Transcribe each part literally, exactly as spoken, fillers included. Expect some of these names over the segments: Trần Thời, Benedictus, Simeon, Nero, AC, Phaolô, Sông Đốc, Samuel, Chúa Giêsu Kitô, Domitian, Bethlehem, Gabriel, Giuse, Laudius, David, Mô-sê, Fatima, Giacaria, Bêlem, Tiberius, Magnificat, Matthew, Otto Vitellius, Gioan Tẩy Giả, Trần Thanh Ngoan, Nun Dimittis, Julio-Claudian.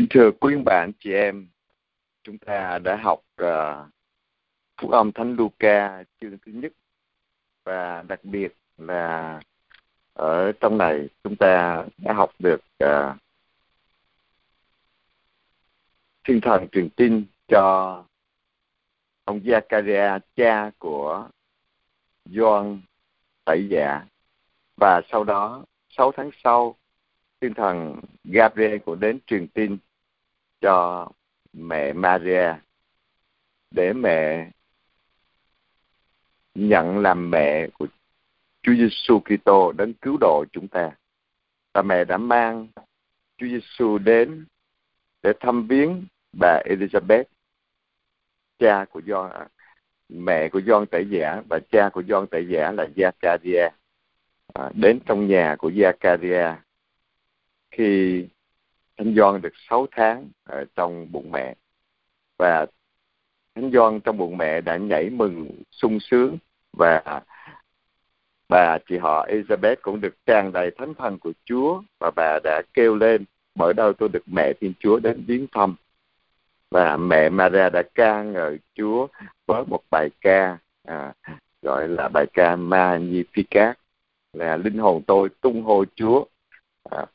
Kính thưa quý bạn, chị em, chúng ta đã học uh, Phúc Âm Thánh Luca chương thứ nhất, và đặc biệt là ở trong này chúng ta đã học được uh, thiên thần truyền tin cho ông Giacaria, cha của Gioan Tẩy Giả, và sau đó sáu tháng sau thiên thần Gabriel cũng đến truyền tin cho mẹ Maria để mẹ nhận làm mẹ của Chúa Giêsu Kitô đến cứu độ chúng ta. Và mẹ đã mang Chúa Giêsu đến để thăm viếng bà Elizabeth, cha của Gioan, mẹ của Gioan Tẩy Giả, và cha của Gioan Tẩy Giả là Zakaria, à, đến trong nhà của Zakaria khi Thánh Gioan được sáu tháng ở trong bụng mẹ. Và Thánh Gioan trong bụng mẹ đã nhảy mừng sung sướng, và bà chị họ Elizabeth cũng được tràn đầy thánh thần của Chúa, và bà đã kêu lên: "Bởi đâu tôi được mẹ Thiên Chúa đến viếng thăm." Và mẹ Maria đã ca ngợi Chúa với một bài ca à, gọi là bài ca Magnificat, là linh hồn tôi tung hô Chúa. À,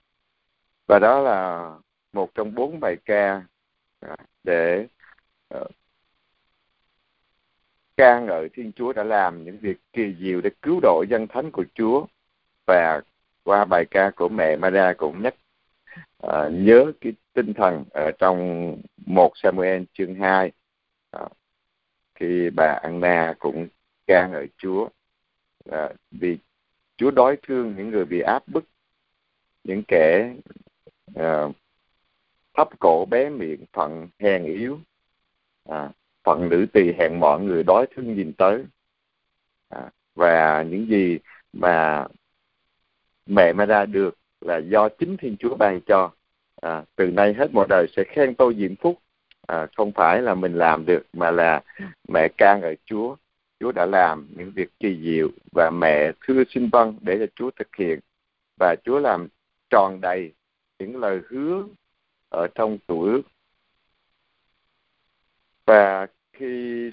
và đó là một trong bốn bài ca à, để à, ca ngợi Thiên Chúa đã làm những việc kỳ diệu để cứu độ dân thánh của Chúa. Và qua bài ca của mẹ Maria cũng nhắc à, nhớ cái tinh thần ở trong một Samuel chương hai, à, khi bà Anna cũng ca ngợi Chúa à, vì Chúa đói thương những người bị áp bức, những kẻ à, thấp cổ bé miệng, phận hèn yếu, à, phận nữ tỳ hèn mọn, người đói thương nhìn tới. À, và những gì mà mẹ Maria được là do chính Thiên Chúa ban cho. À, từ nay hết mọi đời sẽ khen tôi diễm phúc, à, không phải là mình làm được, mà là mẹ ca ngợi Chúa. Chúa đã làm những việc kỳ diệu và mẹ thưa xin vâng để cho Chúa thực hiện. Và Chúa làm tròn đầy những lời hứa ở trong Cựu Ước. Và khi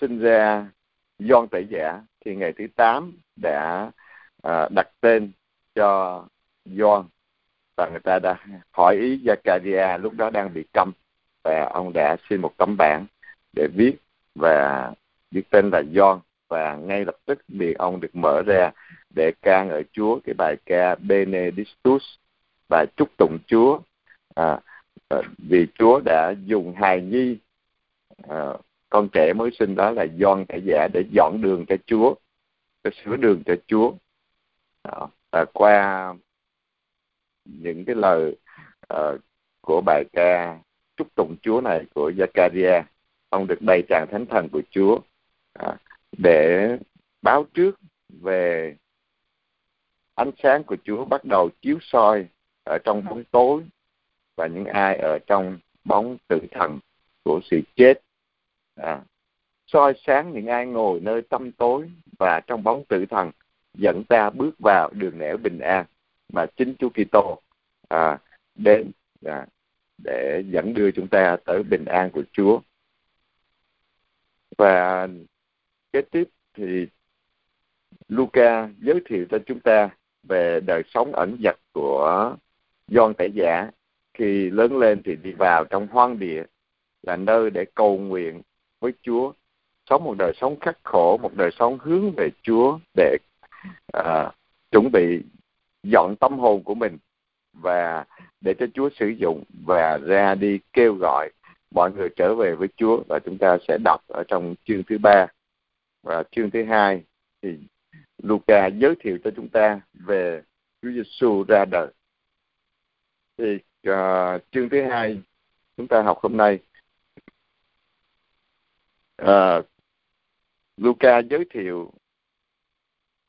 sinh ra Gioan Tẩy Giả thì ngày thứ tám đã à, đặt tên cho Gioan, và người ta đã hỏi ý Zakaria lúc đó đang bị câm, và ông đã xin một tấm bảng để viết và viết tên là Gioan, và ngay lập tức miệng ông được mở ra để ca ngợi Chúa, cái bài ca Benedictus, và chúc tụng Chúa à, vì Chúa đã dùng hài nhi à, con trẻ mới sinh đó là Gioan Tẩy Giả để dọn đường cho Chúa, để sửa đường cho Chúa. À, và qua những cái lời uh, của bài ca chúc tụng Chúa này của Zakaria, ông được đầy tràn thánh thần của Chúa uh, để báo trước về ánh sáng của Chúa bắt đầu chiếu soi ở trong bóng tối, và những ai ở trong bóng tử thần của sự chết, uh, soi sáng những ai ngồi nơi tăm tối và trong bóng tử thần, dẫn ta bước vào đường nẻo bình an mà chính Chúa Kitô à, đến à, để dẫn đưa chúng ta tới bình an của Chúa. Và kế tiếp thì Luca giới thiệu cho chúng ta về đời sống ẩn dật của Gioan Tẩy Giả. Khi lớn lên thì đi vào trong hoang địa là nơi để cầu nguyện với Chúa, sống một đời sống khắc khổ, một đời sống hướng về Chúa để à, chuẩn bị dọn tâm hồn của mình và để cho Chúa sử dụng, và ra đi kêu gọi mọi người trở về với Chúa. Và chúng ta sẽ đọc ở trong chương thứ ba và chương thứ hai thì Luca giới thiệu cho chúng ta về Chúa Giêsu ra đời. Thì uh, chương thứ hai chúng ta học hôm nay, uh, Luca giới thiệu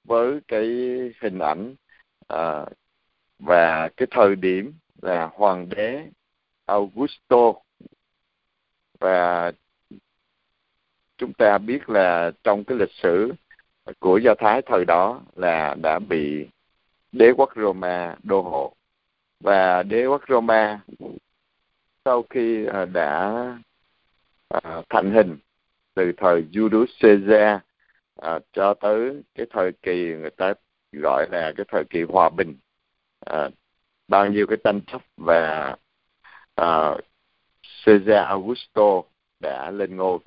với cái hình ảnh À, và cái thời điểm là hoàng đế Augusto. Và chúng ta biết là trong cái lịch sử của Do Thái thời đó là đã bị đế quốc Roma đô hộ, và đế quốc Roma sau khi đã thành hình từ thời Julius Caesar cho tới cái thời kỳ người ta gọi là cái thời kỳ hòa bình, bao nhiêu cái tranh chấp, và Caesar Augusto đã lên ngôi.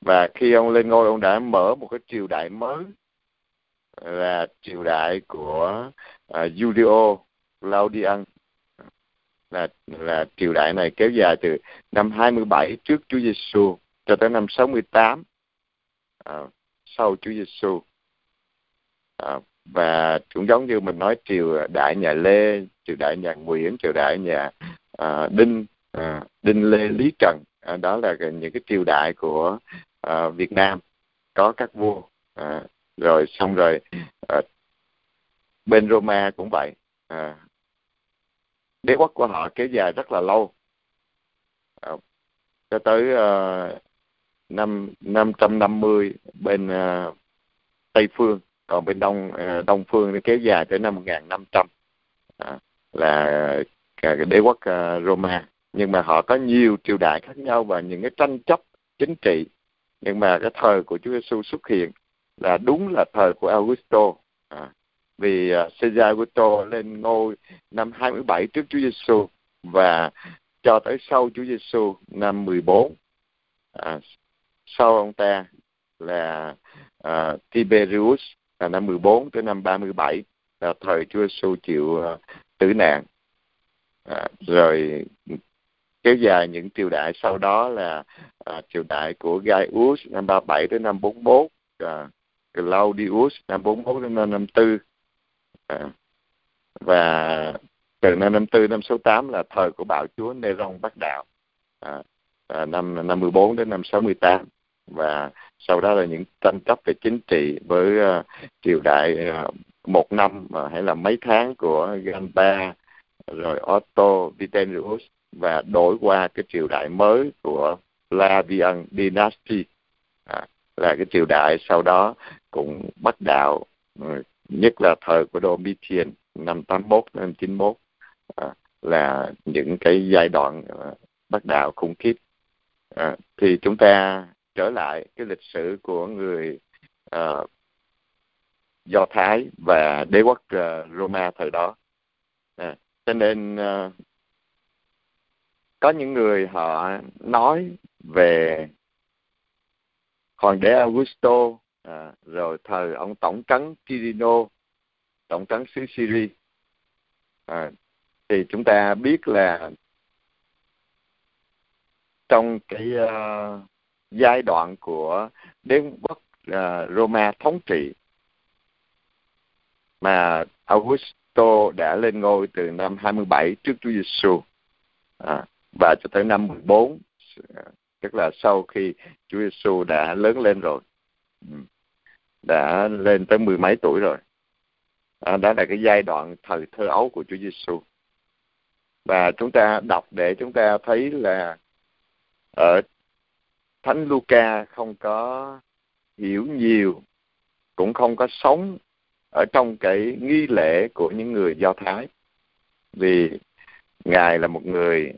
Và khi ông lên ngôi, ông đã mở một cái triều đại mới là triều đại của uh, Julio-Claudian. Là, là triều đại này kéo dài từ năm hai mươi bảy trước Chúa Giêsu cho tới năm sáu mươi tám uh, sau Chúa Giêsu. Uh, và cũng giống như mình nói triều đại nhà Lê, triều đại nhà Nguyễn, triều đại nhà uh, Đinh, uh, Đinh Lê Lý Trần. Uh, đó là những cái triều đại của uh, Việt Nam có các vua. Uh, rồi xong rồi à, bên Roma cũng vậy, à, đế quốc của họ kéo dài rất là lâu, à, cho tới à, năm năm trăm năm mươi bên à, Tây phương, còn bên Đông à, Đông phương nó kéo dài tới năm một nghìn năm trăm, à, là cái đế quốc à, Roma. Nhưng mà họ có nhiều triều đại khác nhau và những cái tranh chấp chính trị, nhưng mà cái thời của Chúa Giêsu xuất hiện là đúng là thời của Augusto, à, vì uh, Caesar Augusto lên ngôi năm hai mươi bảy trước Chúa Giêsu và cho tới sau Chúa Giêsu năm mười bốn. À, sau ông ta là uh, Tiberius là năm mười bốn tới năm ba mươi bảy là thời Chúa Giêsu chịu uh, tử nạn. À, rồi kéo dài những triều đại sau đó là uh, triều đại của Gaius năm ba mươi bảy tới năm bốn mươi mốt. Uh, Laudius năm bốn mươi mốt đến năm năm mươi tư, à, và từ năm năm mươi tư năm sáu mươi tám là thời của bạo chúa Nero Bắc Đạo, à, à, năm năm mươi bốn đến năm sáu mươi tám, và sau đó là những tranh chấp về chính trị với uh, triều đại uh, một năm uh, hay là mấy tháng của Gamba rồi Otto Vitellius, và đổi qua cái triều đại mới của Laodici Dynasty, à, là cái triều đại sau đó cũng bắt đạo, nhất là thời của Domitian năm tám mươi mốt đến chín mươi mốt, à, là những cái giai đoạn bắt đạo khủng khiếp. À, thì chúng ta trở lại cái lịch sử của người à, Do Thái và đế quốc à, Roma thời đó. À, cho nên à, có những người họ nói về hoàng đế Augusto, à, rồi thời ông tổng trấn Quirinô, tổng trấn xứ Siri, à, thì chúng ta biết là trong cái uh, giai đoạn của đế quốc uh, Roma thống trị mà Augusto đã lên ngôi từ năm hai mươi bảy trước Chúa Giêsu, à, và cho tới năm mười bốn, tức là sau khi Chúa Giêsu đã lớn lên rồi, đã lên tới mười mấy tuổi rồi. À, đó là cái giai đoạn thời thơ ấu của Chúa Giêsu. Và chúng ta đọc để chúng ta thấy là ở Thánh Luca không có hiểu nhiều, cũng không có sống ở trong cái nghi lễ của những người Do Thái, vì Ngài là một người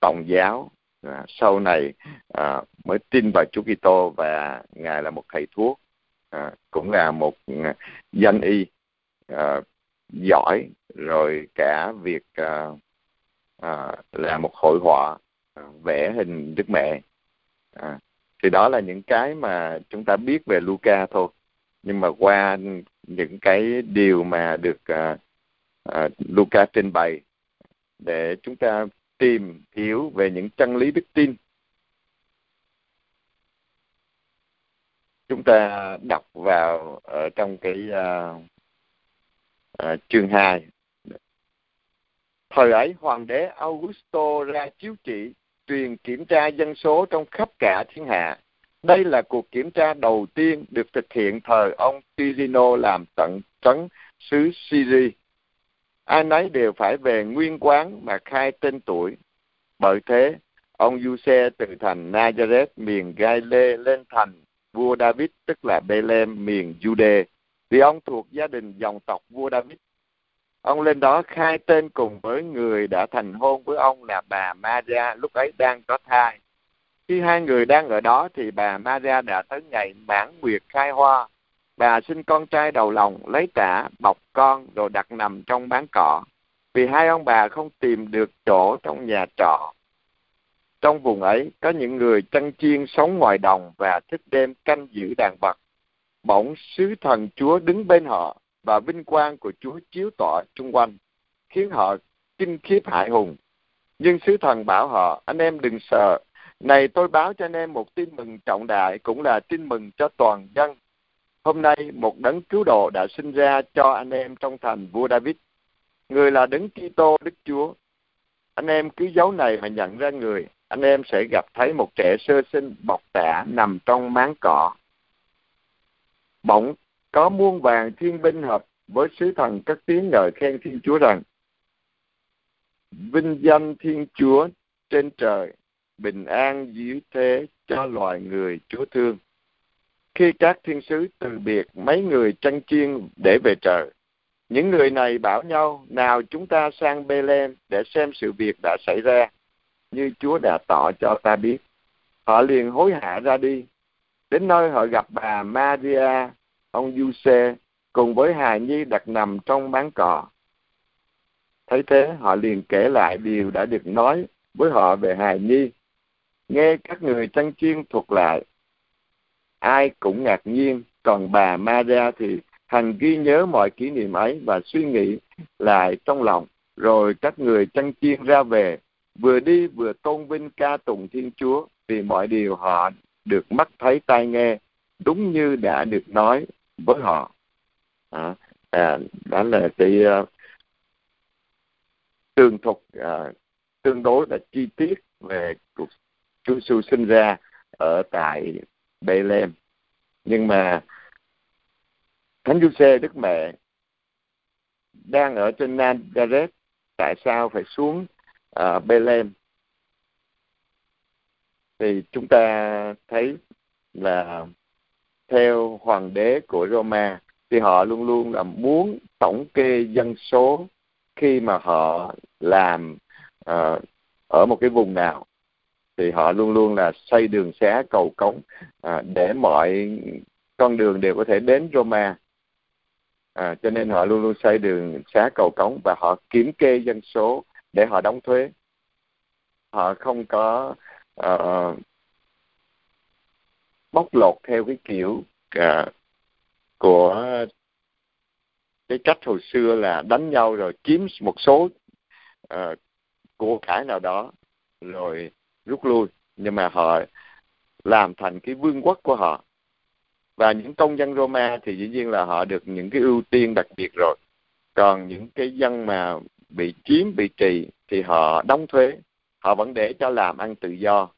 Tổng giáo. À, sau này à, mới tin vào Chúa Kitô, và Ngài là một thầy thuốc, à, cũng là một à, danh y à, giỏi, rồi cả việc à, à, là một hội họa, à, vẽ hình Đức Mẹ. À, thì đó là những cái mà chúng ta biết về Luca thôi, nhưng mà qua những cái điều mà được à, à, Luca trình bày để chúng ta tìm hiểu về những chân lý đức tin. Chúng ta đọc vào ở trong cái uh, uh, chương hai. Thời ấy hoàng đế Augusto ra chiếu chỉ truyền kiểm tra dân số trong khắp cả thiên hạ. Đây là cuộc kiểm tra đầu tiên được thực hiện thời ông Quirinô làm tận trấn xứ Syria. Ai nấy đều phải về nguyên quán mà khai tên tuổi. Bởi thế, ông Giuse từ thành Nazareth miền Galilee lên thành vua David, tức là Bêlem miền Jude, vì ông thuộc gia đình dòng tộc vua David. Ông lên đó khai tên cùng với người đã thành hôn với ông là bà Maria, lúc ấy đang có thai. Khi hai người đang ở đó thì bà Maria đã tới ngày mãn nguyệt khai hoa. Bà sinh con trai đầu lòng, lấy tã bọc con rồi đặt nằm trong báng cỏ, vì hai ông bà không tìm được chỗ trong nhà trọ. Trong vùng ấy có những người chăn chiên sống ngoài đồng và thức đêm canh giữ đàn vật. Bỗng sứ thần Chúa đứng bên họ, và vinh quang của Chúa chiếu tỏa chung quanh, khiến họ kinh khiếp hãi hùng. Nhưng sứ thần bảo họ, anh em đừng sợ, này tôi báo cho anh em một tin mừng trọng đại, cũng là tin mừng cho toàn dân. Hôm nay một đấng cứu độ đã sinh ra cho anh em trong thành vua David. Người là đấng Kitô Đức Chúa. Anh em cứ dấu này mà nhận ra người, anh em sẽ gặp thấy một trẻ sơ sinh bọc tã nằm trong máng cỏ. Bỗng có muôn vàng thiên binh hợp với sứ thần các tiếng ngợi khen Thiên Chúa rằng: Vinh danh Thiên Chúa trên trời, bình an dưới thế cho loài người Chúa thương. Khi các thiên sứ từ biệt mấy người chăn chiên để về trời, những người này bảo nhau: Nào chúng ta sang Bêlem để xem sự việc đã xảy ra, như Chúa đã tỏ cho ta biết. Họ liền hối hả ra đi. Đến nơi họ gặp bà Maria, ông Giuse cùng với hài nhi đặt nằm trong báng cỏ. Thấy thế, họ liền kể lại điều đã được nói với họ về hài nhi. Nghe các người chăn chiên thuật lại, ai cũng ngạc nhiên, còn bà Maria thì hằng ghi nhớ mọi kỷ niệm ấy và suy nghĩ lại trong lòng. Rồi các người chăn chiên ra về, vừa đi vừa tôn vinh ca tụng Thiên Chúa, vì mọi điều họ được mắt thấy tai nghe đúng như đã được nói với họ. À, à, đó là cái uh, tường thuật uh, tương đối là chi tiết về cuộc Chúa Giêsu sinh ra ở tại Bethlehem. Nhưng mà Thánh Giuse Đức Mẹ đang ở trên Nazareth, tại sao phải xuống uh, Bethlehem? Thì chúng ta thấy là theo hoàng đế của Roma thì họ luôn luôn là muốn tổng kê dân số khi mà họ làm uh, ở một cái vùng nào, thì họ luôn luôn là xây đường xá cầu cống uh, để mọi con đường đều có thể đến Roma. Uh, cho nên họ luôn luôn xây đường xá cầu cống và họ kiểm kê dân số để họ đóng thuế. Họ không có uh, bóc lột theo cái kiểu uh, của cái cách hồi xưa là đánh nhau rồi chiếm một số uh, của cải nào đó rồi rút lui. Nhưng mà họ làm thành cái vương quốc của họ. Và những công dân Roma thì dĩ nhiên là họ được những cái ưu tiên đặc biệt rồi. Còn những cái dân mà bị chiếm, bị trị thì họ đóng thuế. Họ vẫn để cho làm ăn tự do,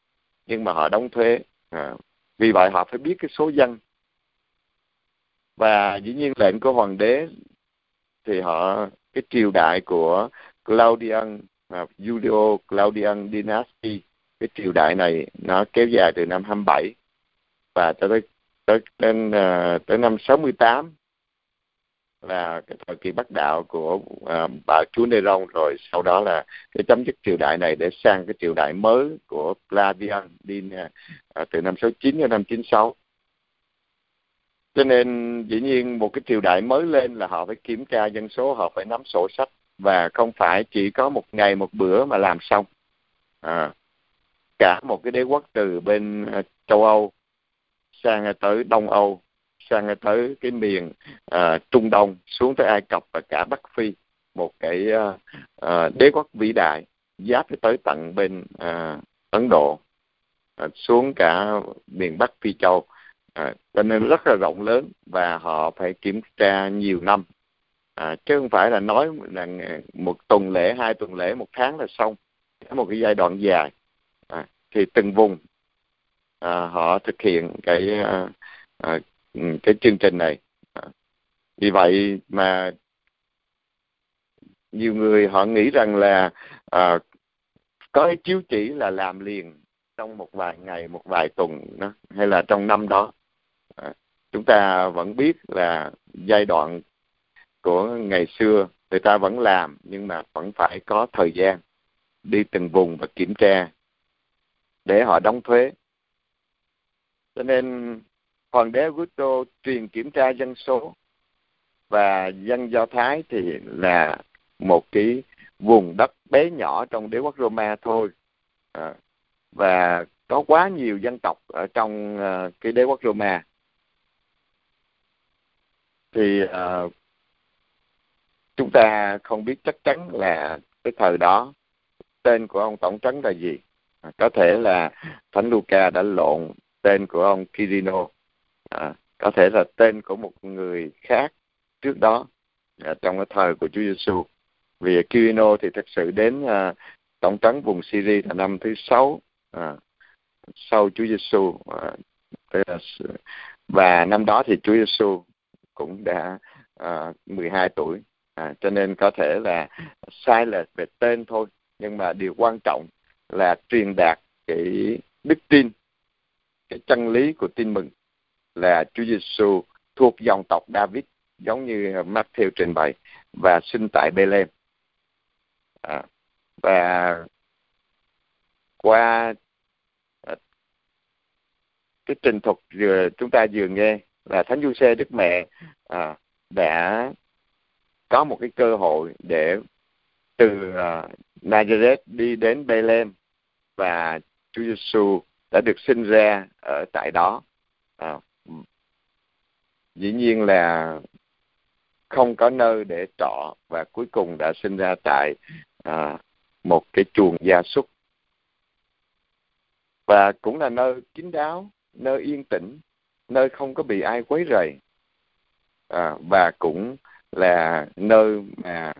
nhưng mà họ đóng thuế. Uh, Vì vậy họ phải biết cái số dân. Và dĩ nhiên lệnh của hoàng đế thì họ, cái triều đại của Claudian, uh, Julio-Claudian Dynasty, cái triều đại này nó kéo dài từ năm hai mươi bảy và cho tới tới đến uh, tới năm sáu mươi tám là cái thời kỳ Bắc đạo của uh, bà chúa Nero, rồi sau đó là cái chấm dứt triều đại này để sang cái triều đại mới của Claudian đi uh, từ năm sáu mươi chín đến năm chín mươi sáu. Cho nên dĩ nhiên một cái triều đại mới lên là họ phải kiểm tra dân số, họ phải nắm sổ sách, và không phải chỉ có một ngày một bữa mà làm xong. À, cả một cái đế quốc từ bên uh, châu Âu sang tới Đông Âu, sang tới cái miền uh, Trung Đông, xuống tới Ai Cập và cả Bắc Phi, một cái uh, uh, đế quốc vĩ đại giáp tới tận bên uh, Ấn Độ, uh, xuống cả miền Bắc Phi Châu, uh, cho nên rất là rộng lớn và họ phải kiểm tra nhiều năm, uh, chứ không phải là nói là một tuần lễ, hai tuần lễ, một tháng là xong, một cái giai đoạn dài. Uh, thì từng vùng uh, họ thực hiện cái uh, uh, cái chương trình này. Vì vậy mà nhiều người họ nghĩ rằng là à, có cái chiếu chỉ là làm liền trong một vài ngày, một vài tuần đó, hay là trong năm đó. À, chúng ta vẫn biết là giai đoạn của ngày xưa người ta vẫn làm, nhưng mà vẫn phải có thời gian đi từng vùng và kiểm tra để họ đóng thuế. Cho nên hoàng đế Augusto truyền kiểm tra dân số, và dân Do Thái thì là một cái vùng đất bé nhỏ trong đế quốc Roma thôi, à, và có quá nhiều dân tộc ở trong uh, cái đế quốc Roma. Thì uh, chúng ta không biết chắc chắn là cái thời đó tên của ông tổng trấn là gì. À, có thể là Thánh Luca đã lộn tên của ông Quirinô, à, có thể là tên của một người khác trước đó, à, trong cái thời của Chúa Giêsu. Vì Quirinô thì thực sự đến à, tổng trấn vùng Siri là năm thứ sáu à, sau Chúa Giêsu, à, và năm đó thì Chúa Giêsu cũng đã à, mười hai tuổi, à, cho nên có thể là sai lệch về tên thôi, nhưng mà điều quan trọng là truyền đạt cái đức tin, cái chân lý của tin mừng là Chúa Giêsu thuộc dòng tộc David, giống như Matthew trình bày, và sinh tại Bêlem. À, và qua à, cái trình thuật vừa chúng ta vừa nghe là Thánh Giuse Đức Mẹ à, đã có một cái cơ hội để từ à, Nazareth đi đến Bethlehem, và Chúa Giêsu đã được sinh ra ở tại đó. À, dĩ nhiên là không có nơi để trọ, và cuối cùng đã sinh ra tại à, một cái chuồng gia súc, và cũng là nơi kín đáo, nơi yên tĩnh, nơi không có bị ai quấy rầy, à, và cũng là nơi mà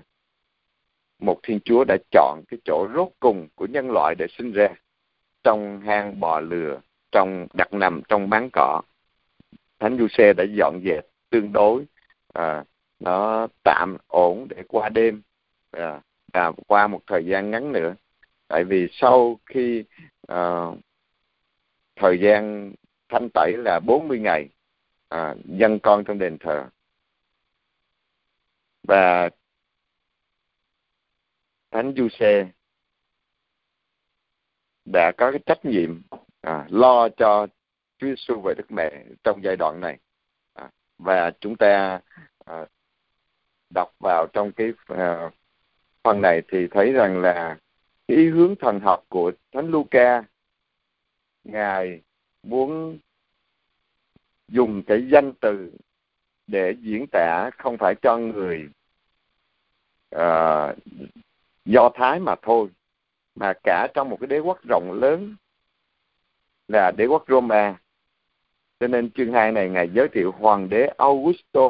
một Thiên Chúa đã chọn cái chỗ rốt cùng của nhân loại để sinh ra, trong hang bò lừa, trong đặt nằm trong máng cỏ. Thánh Giuse đã dọn dẹp tương đối, à, nó tạm ổn để qua đêm, à, và qua một thời gian ngắn nữa. Tại vì sau khi à, thời gian thanh tẩy là bốn mươi ngày, à, dân con trong đền thờ. Và Thánh Giuse đã có cái trách nhiệm à, lo cho Chúa Giêsu và Đức Mẹ trong giai đoạn này. À, và chúng ta à, đọc vào trong cái à, phần này thì thấy rằng là cái ý hướng thần học của Thánh Luca, Ngài muốn dùng cái danh từ để diễn tả không phải cho người à, Do Thái mà thôi, mà cả trong một cái đế quốc rộng lớn là đế quốc Roma. Cho nên chương hai này Ngài giới thiệu hoàng đế Augusto.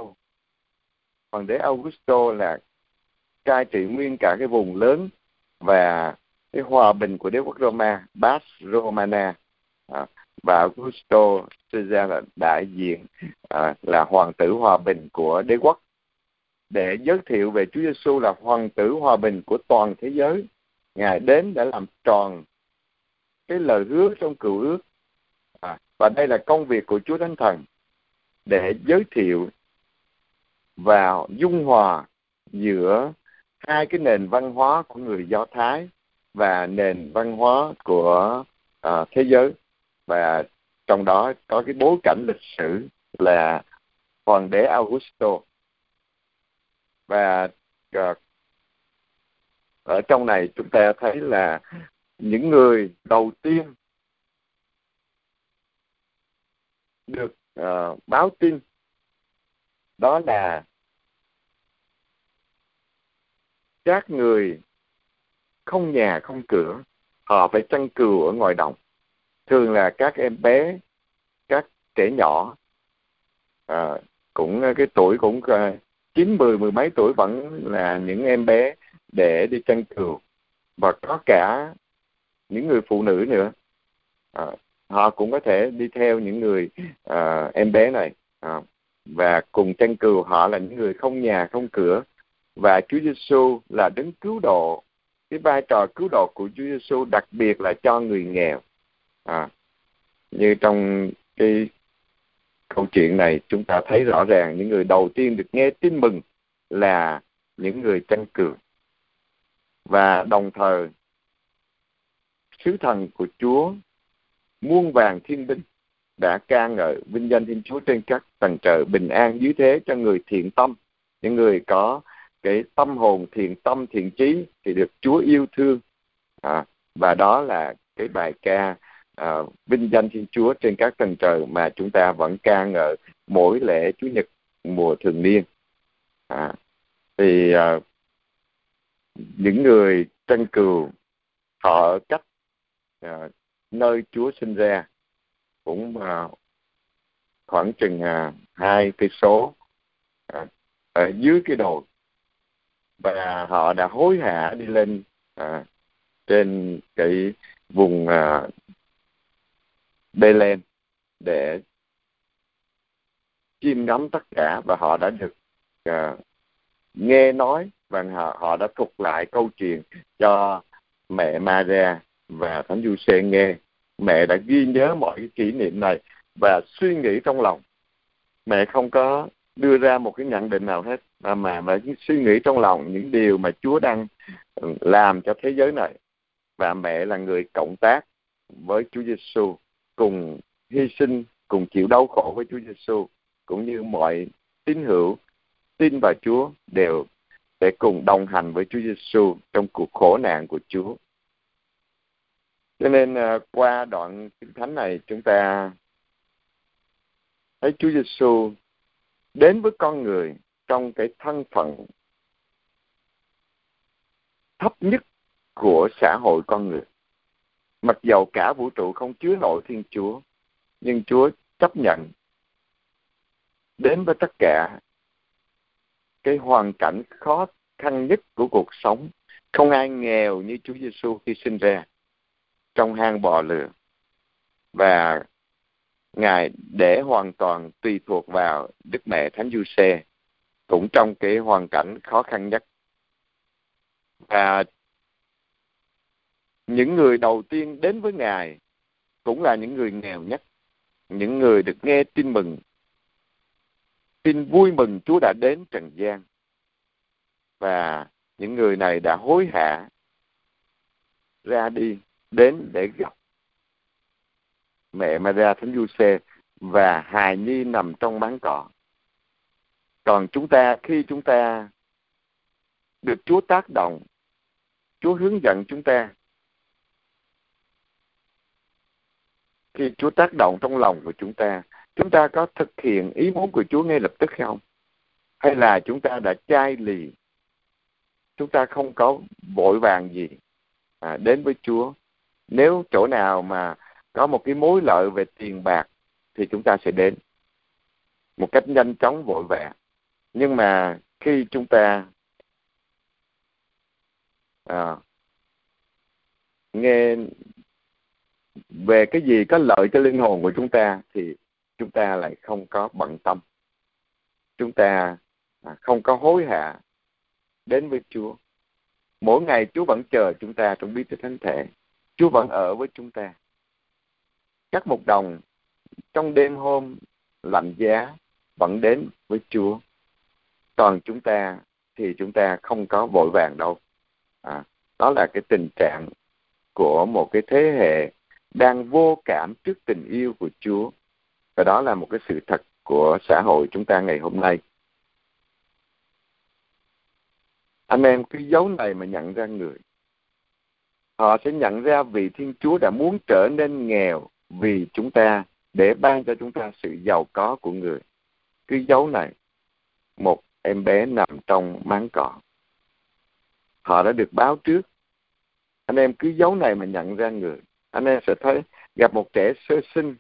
Hoàng đế Augusto là cai trị nguyên cả cái vùng lớn và cái hòa bình của đế quốc Roma, Pax Romana. À, và Augusto Caesar là đại diện à, là hoàng tử hòa bình của đế quốc, để giới thiệu về Chúa Giêsu là hoàng tử hòa bình của toàn thế giới. Ngài đến đã làm tròn cái lời hứa trong cựu ước, à, và đây là công việc của Chúa Thánh Thần để giới thiệu và dung hòa giữa hai cái nền văn hóa của người Do Thái và nền văn hóa của à, thế giới, và trong đó có cái bối cảnh lịch sử là hoàng đế Augusto. Và uh, ở trong này chúng ta thấy là những người đầu tiên được uh, báo tin đó là các người không nhà không cửa, họ phải chăn cừu ở ngoài đồng, thường là các em bé, các trẻ nhỏ, uh, cũng uh, cái tuổi cũng uh, chín, mười, mười mấy tuổi vẫn là những em bé để đi chăn cừu, và có cả những người phụ nữ nữa, à, họ cũng có thể đi theo những người à, em bé này, à, và cùng chăn cừu. Họ là những người không nhà không cửa, và Chúa Giêsu là đấng cứu độ. Cái vai trò cứu độ của Chúa Giêsu đặc biệt là cho người nghèo, à, như trong cái câu chuyện này chúng ta thấy rõ ràng những người đầu tiên được nghe tin mừng là những người tranh cường. Và đồng thời, sứ thần của Chúa, muôn vàng thiên binh đã ca ngợi vinh danh Thiên Chúa trên các tầng trời, bình an dưới thế cho người thiện tâm. Những người có cái tâm hồn thiện tâm, thiện chí thì được Chúa yêu thương. À, và đó là cái bài ca à, vinh danh Thiên Chúa trên các tầng trời mà chúng ta vẫn ca ngợi mỗi lễ Chủ nhật mùa thường niên. À, thì à, những người tranh cừu họ ở cách à, nơi Chúa sinh ra cũng à, khoảng chừng à, hai cây số à, ở dưới cái đồi, và họ đã hối hả đi lên à, trên cái vùng à, Bêlem để chiêm ngắm tất cả, và họ đã được à, nghe nói, và họ, họ đã thuật lại câu chuyện cho mẹ Maria và Thánh Giuse nghe. Mẹ đã ghi nhớ mọi cái kỷ niệm này và suy nghĩ trong lòng. Mẹ không có đưa ra một cái nhận định nào hết, mà mà, mà suy nghĩ trong lòng những điều mà Chúa đang làm cho thế giới này. Và mẹ là người cộng tác với Chúa Giêsu, cùng hy sinh, cùng chịu đau khổ với Chúa Giêsu, cũng như mọi tín hữu tin vào Chúa đều để cùng đồng hành với Chúa Giêsu trong cuộc khổ nạn của Chúa. Cho nên qua đoạn Kinh Thánh này, chúng ta thấy Chúa Giêsu đến với con người trong cái thân phận thấp nhất của xã hội con người. Mặc dầu cả vũ trụ không chứa nổi Thiên Chúa, nhưng Chúa chấp nhận đến với tất cả cái hoàn cảnh khó khăn nhất của cuộc sống. Không ai nghèo như Chúa Giêsu khi sinh ra trong hang bò lừa, và Ngài để hoàn toàn tùy thuộc vào Đức Mẹ Thánh Giuse cũng trong cái hoàn cảnh khó khăn nhất. Và những người đầu tiên đến với Ngài cũng là những người nghèo nhất, những người được nghe tin mừng, tin vui mừng Chúa đã đến trần gian. Và những người này đã hối hả ra đi, đến để gặp mẹ Maria, Thánh Giuse và hài nhi nằm trong máng cỏ. Còn chúng ta, khi chúng ta được Chúa tác động, Chúa hướng dẫn chúng ta, khi Chúa tác động trong lòng của chúng ta, chúng ta có thực hiện ý muốn của Chúa ngay lập tức không? Hay là chúng ta đã chai lì, chúng ta không có vội vàng gì à, đến với Chúa. Nếu chỗ nào mà có một cái mối lợi về tiền bạc thì chúng ta sẽ đến một cách nhanh chóng, vội vã. Nhưng mà khi chúng ta à, nghe về cái gì có lợi cho linh hồn của chúng ta thì chúng ta lại không có bận tâm. Chúng ta không có hối hả đến với Chúa. Mỗi ngày Chúa vẫn chờ chúng ta trong bí tích thánh thể. Chúa vẫn ở với chúng ta. Các mục đồng trong đêm hôm lạnh giá vẫn đến với Chúa. Còn chúng ta thì chúng ta không có vội vàng đâu. À, đó là cái tình trạng của một cái thế hệ đang vô cảm trước tình yêu của Chúa. Và đó là một cái sự thật của xã hội chúng ta ngày hôm nay. Anh em cứ dấu này mà nhận ra người. Họ sẽ nhận ra vì Thiên Chúa đã muốn trở nên nghèo vì chúng ta để ban cho chúng ta sự giàu có của người. Cứ dấu này, một em bé nằm trong máng cỏ. Họ đã được báo trước. Anh em cứ dấu này mà nhận ra người. Anh em sẽ thấy gặp một trẻ sơ sinh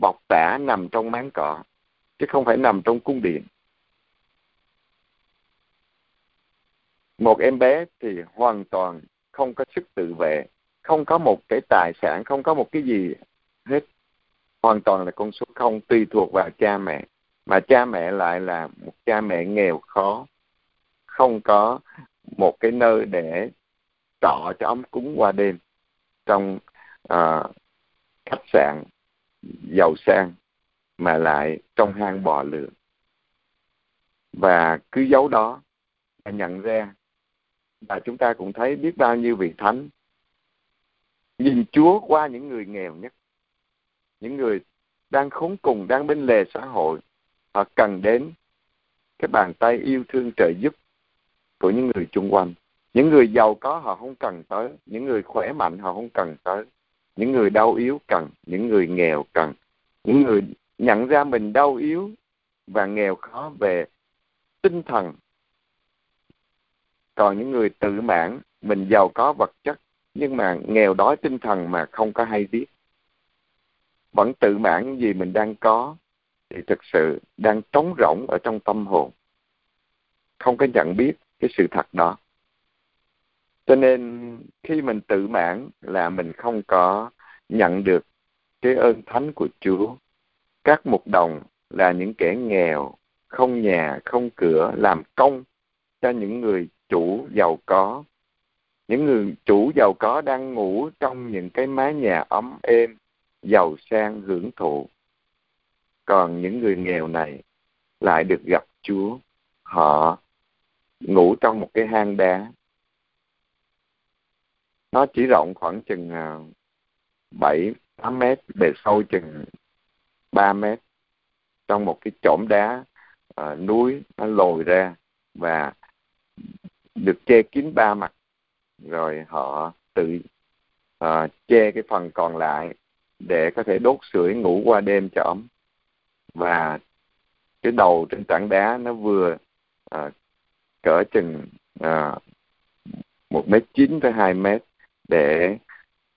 bọc tả nằm trong máng cỏ, chứ không phải nằm trong cung điện. Một em bé thì hoàn toàn không có sức tự vệ, không có một cái tài sản, không có một cái gì hết. Hoàn toàn là con số không, tùy thuộc vào cha mẹ. Mà cha mẹ lại là một cha mẹ nghèo khó, không có một cái nơi để trọ cho ấm cúng qua đêm trong uh, khách sạn giàu sang, mà lại trong hang bò lừa. Và cứ dấu đó là nhận ra, và chúng ta cũng thấy biết bao nhiêu vị thánh nhìn Chúa qua những người nghèo nhất, những người đang khốn cùng, đang bên lề xã hội. Họ cần đến cái bàn tay yêu thương trợ giúp của những người chung quanh. Những người giàu có họ không cần tới, những người khỏe mạnh họ không cần tới, những người đau yếu cần, những người nghèo cần, những người nhận ra mình đau yếu và nghèo khó về tinh thần. Còn những người tự mãn, mình giàu có vật chất nhưng mà nghèo đói tinh thần mà không có hay biết, vẫn tự mãn những gì mình đang có, thì thực sự đang trống rỗng ở trong tâm hồn, không có nhận biết cái sự thật đó. Cho nên khi mình tự mãn là mình không có nhận được cái ơn thánh của Chúa. Các mục đồng là những kẻ nghèo, không nhà, không cửa, làm công cho những người chủ giàu có. Những người chủ giàu có đang ngủ trong những cái mái nhà ấm êm, giàu sang hưởng thụ. Còn những người nghèo này lại được gặp Chúa. Họ ngủ trong một cái hang đá. Nó chỉ rộng khoảng chừng bảy tám mét, bề sâu chừng ba mét. Trong một cái chõm đá à, núi nó lồi ra và được che kín ba mặt. Rồi họ tự à, che cái phần còn lại để có thể đốt sưởi ngủ qua đêm cho ấm. Và cái đầu trên tảng đá nó vừa à, cỡ chừng à, một mét chín tới hai mét để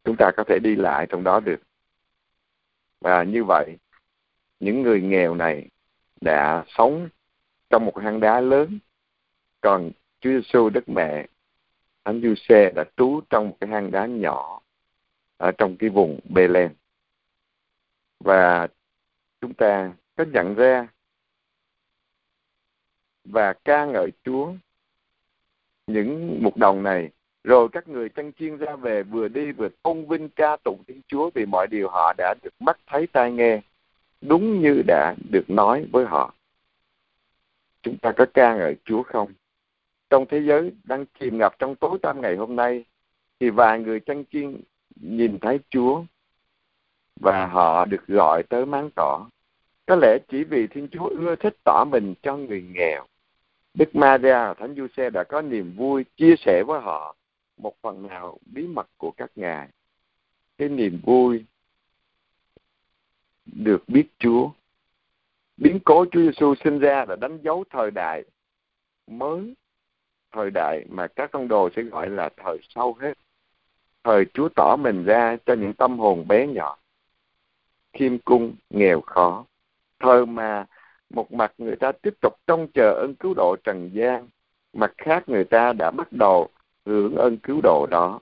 chúng ta có thể đi lại trong đó được. Và như vậy, những người nghèo này đã sống trong một hang đá lớn. Còn Chúa Giêsu Đức Mẹ, Thánh Giuse đã trú trong một cái hang đá nhỏ ở trong cái vùng Bêlem. Và chúng ta có nhận ra và ca ngợi Chúa những mục đồng này. Rồi các người chăn chiên ra về, vừa đi vừa tôn vinh ca tụng Thiên Chúa vì mọi điều họ đã được mắt thấy tai nghe, đúng như đã được nói với họ. Chúng ta có ca ngợi Chúa không? Trong thế giới đang chìm ngập trong tối tăm ngày hôm nay, thì vài người chăn chiên nhìn thấy Chúa và họ được gọi tới máng tỏ. Có lẽ chỉ vì Thiên Chúa ưa thích tỏ mình cho người nghèo, Đức Maria và Thánh Giuse đã có niềm vui chia sẻ với họ một phần nào bí mật của các ngài. Cái niềm vui được biết Chúa. Biến cố Chúa Giêsu sinh ra đã đánh dấu thời đại mới, thời đại mà các tông đồ sẽ gọi là thời sau hết, thời Chúa tỏ mình ra cho những tâm hồn bé nhỏ, khiêm cung, nghèo khó, thời mà một mặt người ta tiếp tục trông chờ ơn cứu độ trần gian, mặt khác người ta đã bắt đầu hưởng ơn cứu độ đó.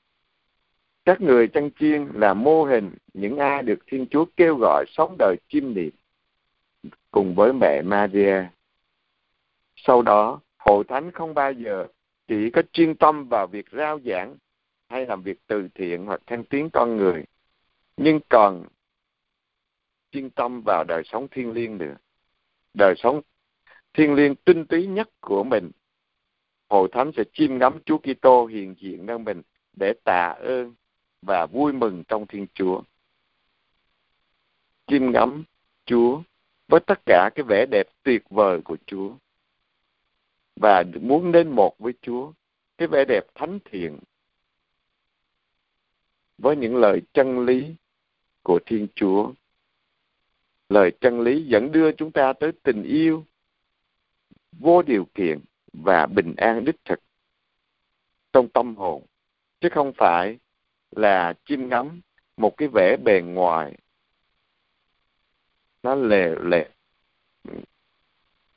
Các người chăn chiên là mô hình những ai được Thiên Chúa kêu gọi sống đời chiêm niệm cùng với mẹ Maria. Sau đó, Hội Thánh không bao giờ chỉ có chuyên tâm vào việc rao giảng hay làm việc từ thiện hoặc thăng tiến con người, nhưng còn chuyên tâm vào đời sống thiêng liêng nữa. Đời sống thiêng liêng tinh túy nhất của mình, Hội Thánh sẽ chiêm ngắm Chúa Kitô hiện diện nơi mình để tạ ơn và vui mừng trong Thiên Chúa. Chiêm ngắm Chúa với tất cả cái vẻ đẹp tuyệt vời của Chúa và muốn nên một với Chúa, cái vẻ đẹp thánh thiện với những lời chân lý của Thiên Chúa. Lời chân lý dẫn đưa chúng ta tới tình yêu vô điều kiện và bình an đích thực trong tâm hồn, chứ không phải là chiêm ngắm một cái vẻ bề ngoài nó lè lẹt,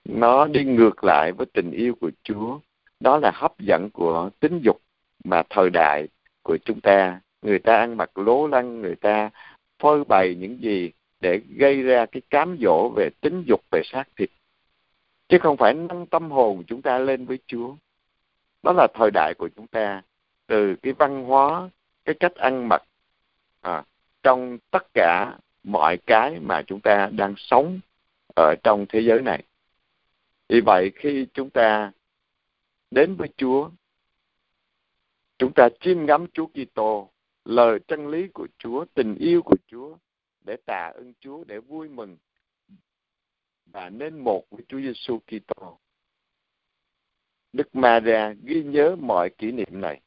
nó đi ngược lại với tình yêu của Chúa. Đó là hấp dẫn của tính dục mà thời đại của chúng ta, người ta ăn mặc lố lăng, người ta phơi bày những gì để gây ra cái cám dỗ về tính dục, về xác thịt, chứ không phải nâng tâm hồn chúng ta lên với Chúa. Đó là thời đại của chúng ta, từ cái văn hóa, cái cách ăn mặc, à, trong tất cả mọi cái mà chúng ta đang sống ở trong thế giới này. Vì vậy khi chúng ta đến với Chúa, chúng ta chiêm ngắm Chúa Kitô, lời chân lý của Chúa, tình yêu của Chúa, để tạ ơn Chúa, để vui mừng và nên một với Chúa Giêsu Kitô. Đức Maria ghi nhớ mọi kỷ niệm này,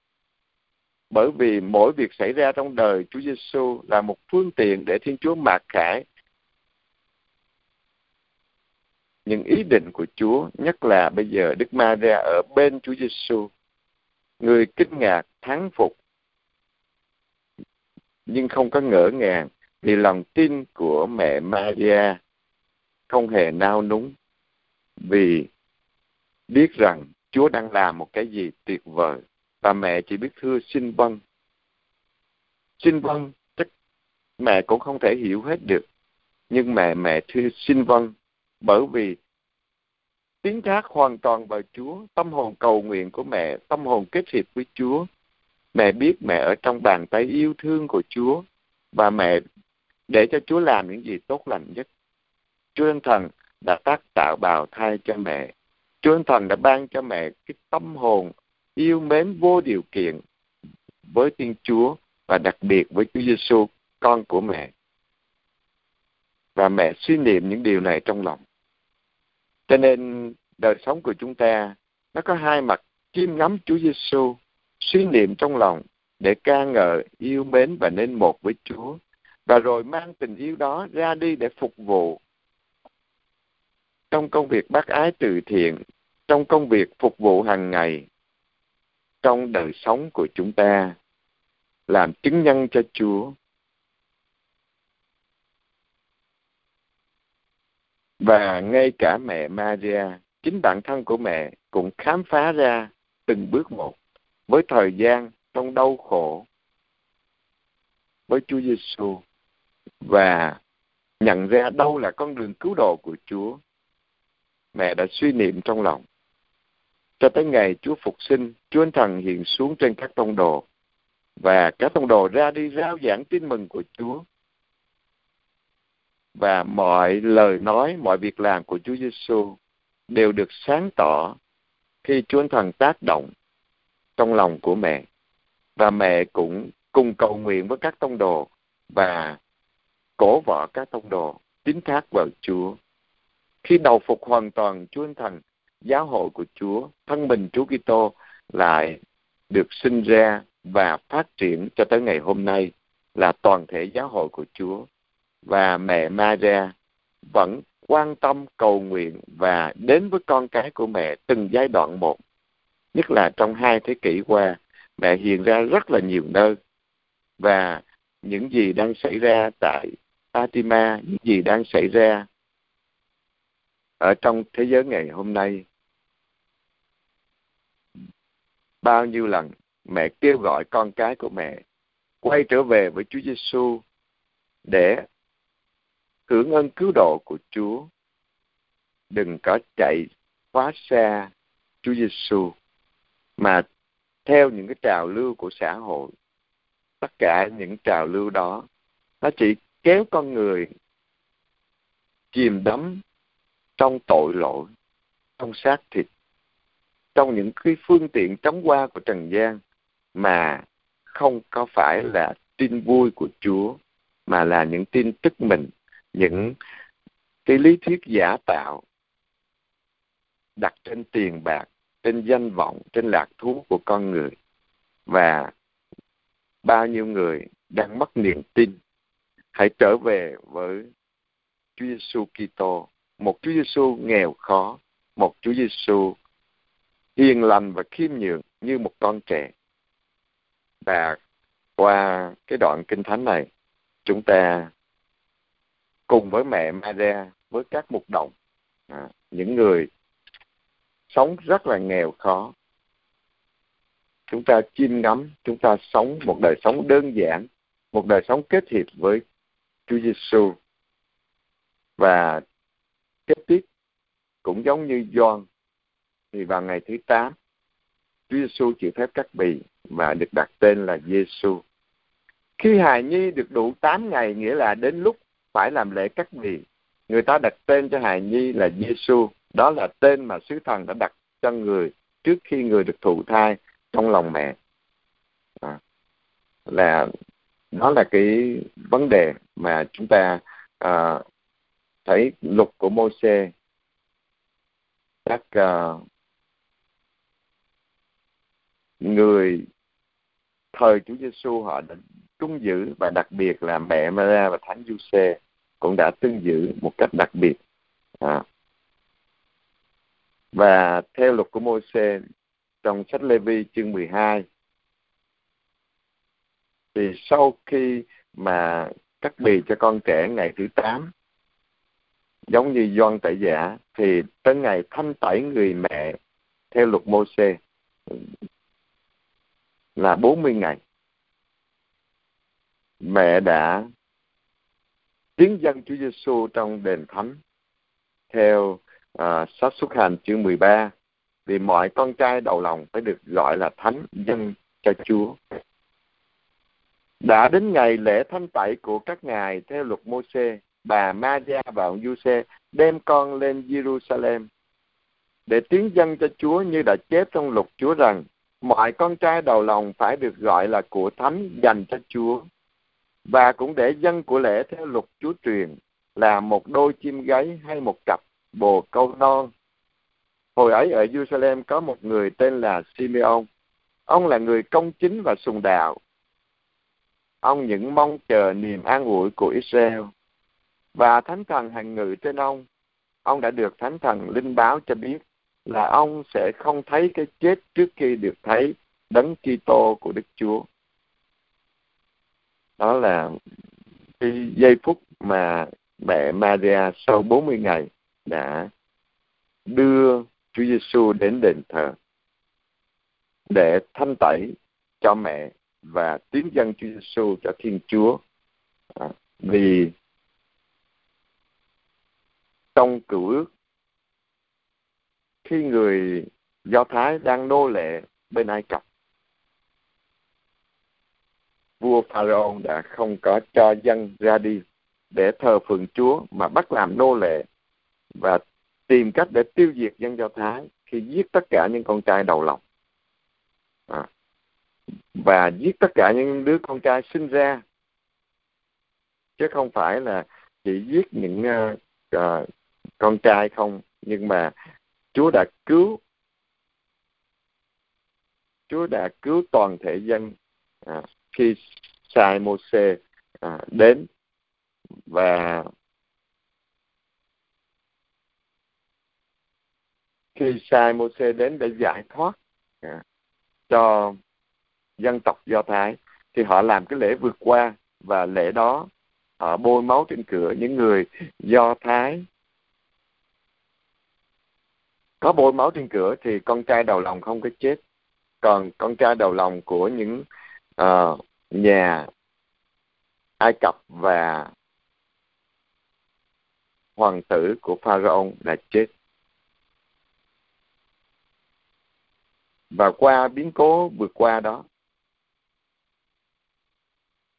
bởi vì mỗi việc xảy ra trong đời Chúa Giêsu là một phương tiện để Thiên Chúa mặc khải những ý định của Chúa, nhất là bây giờ Đức Maria ở bên Chúa Giêsu, người kinh ngạc, thán phục, nhưng không có ngỡ ngàng vì lòng tin của mẹ Maria không hề nao núng, vì biết rằng Chúa đang làm một cái gì tuyệt vời và mẹ chỉ biết thưa xin vâng. Xin vâng, chắc mẹ cũng không thể hiểu hết được, nhưng mẹ mẹ thưa xin vâng bởi vì tín thác hoàn toàn vào Chúa, tâm hồn cầu nguyện của mẹ, tâm hồn kết hiệp với Chúa. Mẹ biết mẹ ở trong bàn tay yêu thương của Chúa và mẹ để cho Chúa làm những gì tốt lành nhất. Chúa Thánh Thần đã tác tạo bào thai cho mẹ. Chúa Thánh Thần đã ban cho mẹ cái tâm hồn yêu mến vô điều kiện với Thiên Chúa và đặc biệt với Chúa Giêsu, con của mẹ. Và mẹ suy niệm những điều này trong lòng. Cho nên đời sống của chúng ta nó có hai mặt: chiêm ngắm Chúa Giêsu, suy niệm trong lòng để ca ngợi, yêu mến và nên một với Chúa, và rồi mang tình yêu đó ra đi để phục vụ trong công việc bác ái từ thiện, trong công việc phục vụ hàng ngày, trong đời sống của chúng ta, làm chứng nhân cho Chúa. Và ngay cả mẹ Maria, chính bản thân của mẹ cũng khám phá ra từng bước một, với thời gian trong đau khổ với Chúa Giêsu, và nhận ra đâu là con đường cứu độ của Chúa. Mẹ đã suy niệm trong lòng. Cho tới ngày Chúa phục sinh, Chúa Thánh Thần hiện xuống trên các tông đồ, và các tông đồ ra đi rao giảng tin mừng của Chúa. Và mọi lời nói, mọi việc làm của Chúa Giêsu đều được sáng tỏ khi Chúa Thánh Thần tác động trong lòng của mẹ. Và mẹ cũng cùng cầu nguyện với các tông đồ và cổ võ các tông đồ tín thác vào Chúa. Khi đầu phục hoàn toàn Chúa Thánh Thần, giáo hội của Chúa, thân mình Chúa Kitô lại được sinh ra và phát triển cho tới ngày hôm nay là toàn thể giáo hội của Chúa. Và mẹ Maria vẫn quan tâm cầu nguyện và đến với con cái của mẹ từng giai đoạn một. Nhất là trong hai thế kỷ qua, mẹ hiện ra rất là nhiều nơi. Và những gì đang xảy ra tại Fatima, những gì đang xảy ra ở trong thế giới ngày hôm nay, bao nhiêu lần mẹ kêu gọi con cái của mẹ quay trở về với Chúa Giêsu để hưởng ơn cứu độ của Chúa. Đừng có chạy quá xa Chúa Giêsu mà theo những cái trào lưu của xã hội. Tất cả những trào lưu đó nó chỉ kéo con người chìm đắm trong tội lỗi, trong xác thịt, trong những cái phương tiện chóng qua của trần gian, mà không có phải là tin vui của Chúa, mà là những tin tức mình, những cái lý thuyết giả tạo đặt trên tiền bạc, trên danh vọng, trên lạc thú của con người. Và bao nhiêu người đang mất niềm tin. Hãy trở về với Chúa Giêsu Kitô, một Chúa Giêsu nghèo khó, một Chúa Giêsu hiền lành và khiêm nhường như một con trẻ. Và qua cái đoạn Kinh Thánh này, chúng ta cùng với mẹ Maria, với các mục đồng, à, những người sống rất là nghèo khó, chúng ta chiêm ngắm, chúng ta sống một đời sống đơn giản, một đời sống kết hiệp với Chúa Giêsu. Và kế tiếp cũng giống như Gioan, thì vào ngày thứ tám, Chúa Giêsu chịu phép cắt bì và được đặt tên là Giêsu. Khi hài nhi được đủ tám ngày, nghĩa là đến lúc phải làm lễ cắt bì, người ta đặt tên cho hài nhi là Giêsu Đó là tên mà sứ thần đã đặt cho người trước khi người được thụ thai trong lòng mẹ. À, là đó là cái vấn đề mà chúng ta à, thấy luật của Mô-sê, các à, người thời Chúa Giêsu họ đã trung giữ, và đặc biệt là mẹ Maria và thánh Giuse cũng đã tương giữ một cách đặc biệt. À, và theo luật của Mô-sê trong sách Lê-vi chương mười hai, thì sau khi mà cắt bì cho con trẻ ngày thứ tám, giống như Gioan Tẩy Giả, thì tới ngày thanh tẩy người mẹ theo luật Mô-sê là bốn mươi ngày. Mẹ đã tiến dân Chúa Giêsu trong đền thánh theo à, sách Xuất Hành chương mười ba, vì mọi con trai đầu lòng phải được gọi là thánh dân cho Chúa. Đã đến ngày lễ thanh tẩy của các ngài theo luật Mô-sê, bà Maria và ông Giuse đem con lên Jerusalem để tiến dâng cho Chúa, như đã chép trong luật Chúa rằng mọi con trai đầu lòng phải được gọi là của thánh dành cho Chúa, và cũng để dâng của lễ theo luật Chúa truyền là một đôi chim gáy hay một cặp bồ câu non. Hồi ấy ở Jerusalem có một người tên là Simeon, ông là người công chính và sùng đạo, ông những mong chờ niềm an ủi của Israel, và thánh thần hằng ngự trên ông. Ông đã được thánh thần linh báo cho biết là ông sẽ không thấy cái chết trước khi được thấy Đấng Kitô của Đức Chúa. Đó là cái giây phút mà mẹ Maria sau bốn mươi ngày đã đưa Chúa Giêsu đến đền thờ để thanh tẩy cho mẹ và tiến dâng Chúa Giêsu cho Thiên Chúa. À, vì trong Cựu Ước, khi người Do Thái đang nô lệ bên Ai Cập, vua Pharaoh đã không có cho dân ra đi để thờ phượng Chúa, mà bắt làm nô lệ và tìm cách để tiêu diệt dân Do Thái khi giết tất cả những con trai đầu lòng, à, và giết tất cả những đứa con trai sinh ra, chứ không phải là chỉ giết những uh, uh, con trai không. Nhưng mà Chúa đã cứu Chúa đã cứu toàn thể dân à, khi sai Mô-sê à, đến và khi sai Mô-sê đến để giải thoát à, cho dân tộc Do Thái, thì họ làm cái lễ vượt qua, và lễ đó họ bôi máu trên cửa. Những người Do Thái có bôi máu trên cửa thì con trai đầu lòng không có chết. Còn con trai đầu lòng của những uh, nhà Ai Cập và hoàng tử của Pharaoh đã chết. Và qua biến cố vượt qua đó,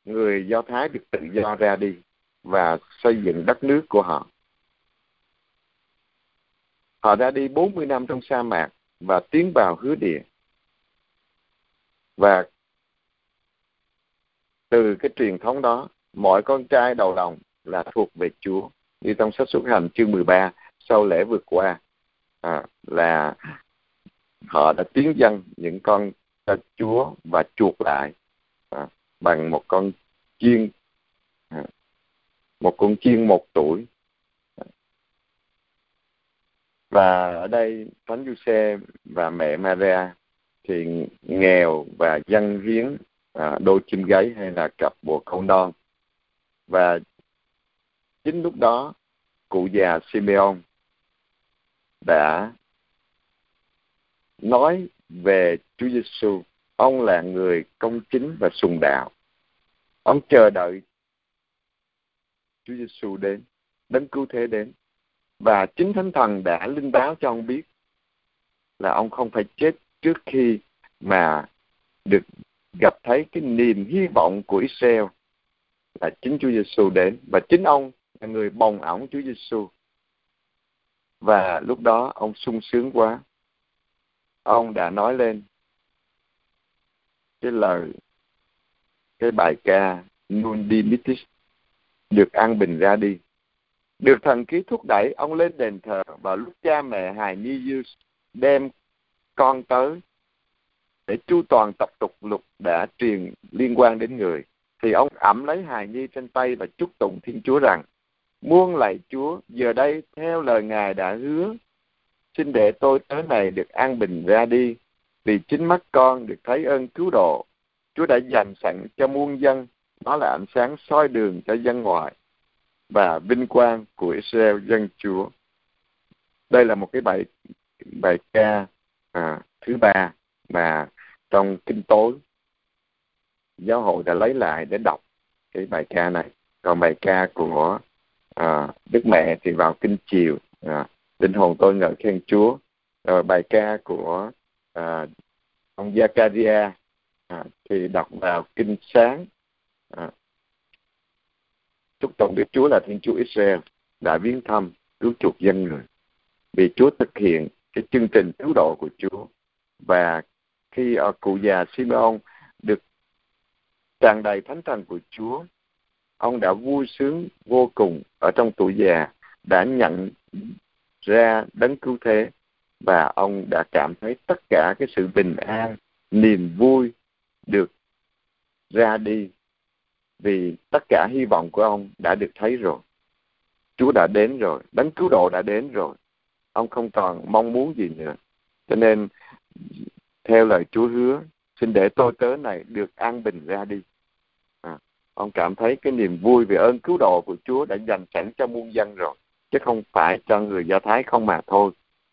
người Do Thái được tự do ra đi và xây dựng đất nước của họ. Họ đã đi bốn mươi năm trong sa mạc và tiến vào hứa địa. Và từ cái truyền thống đó, mọi con trai đầu lòng là thuộc về Chúa. Như trong sách Xuất Hành chương mười ba, sau lễ vượt qua, à, là họ đã tiến dâng những con cho Chúa và chuộc lại à, bằng một con chiên, à, một con chiên một tuổi. Và ở đây thánh Giuse và mẹ Maria thì nghèo và dâng hiến à, đôi chim gáy hay là cặp bồ câu non. Và chính lúc đó cụ già Simeon đã nói về Chúa Giêsu, ông là người công chính và sùng đạo, ông chờ đợi Chúa Giêsu đến, Đấng Cứu Thế đến. Và chính thánh thần đã linh báo cho ông biết là ông không phải chết trước khi mà được gặp thấy cái niềm hy vọng của Israel là chính Chúa Giêsu đến. Và chính ông là người bồng ẵm Chúa Giêsu Và lúc đó ông sung sướng quá. Ông đã nói lên cái lời, cái bài ca Nun Dimittis, được an bình ra đi. Được thần khí thúc đẩy, ông lên đền thờ, và lúc cha mẹ hài nhi Giuse đem con tới để chu toàn tập tục luật đã truyền liên quan đến người, thì ông ẵm lấy hài nhi trên tay và chúc tụng Thiên Chúa rằng: Muôn lạy Chúa, giờ đây theo lời Ngài đã hứa, xin để tôi tới này được an bình ra đi, vì chính mắt con được thấy ơn cứu độ Chúa đã dành sẵn cho muôn dân. Nó là ánh sáng soi đường cho dân ngoại và vinh quang của Israel dân Chúa. Đây là một cái bài bài ca à, thứ ba mà trong Kinh Tối giáo hội đã lấy lại để đọc cái bài ca này. Còn bài ca của à, Đức Mẹ thì vào Kinh Chiều, à, Linh hồn tôi ngợi khen Chúa. Rồi bài ca của à, ông Giacaria à, thì đọc vào Kinh Sáng. À, chúc tụng Đức Chúa là Thiên Chúa Israel đã viếng thăm cứu chuộc dân người, vì Chúa thực hiện cái chương trình cứu độ của Chúa. Và khi ở cụ già Simeon được tràn đầy thánh thần của Chúa, ông đã vui sướng vô cùng ở trong tuổi già, đã nhận ra đấng cứu thế, và ông đã cảm thấy tất cả cái sự bình an, niềm vui được ra đi, vì tất cả hy vọng của ông đã được thấy rồi. Chúa đã đến rồi, đấng cứu độ đã đến rồi. Ông không còn mong muốn gì nữa. Cho nên theo lời Chúa hứa, xin để tôi tớ này được an bình ra đi. À, ông cảm thấy cái niềm vui về ơn cứu độ của Chúa đã dành sẵn cho muôn dân rồi, chứ không phải cho người Do Thái không mà thôi.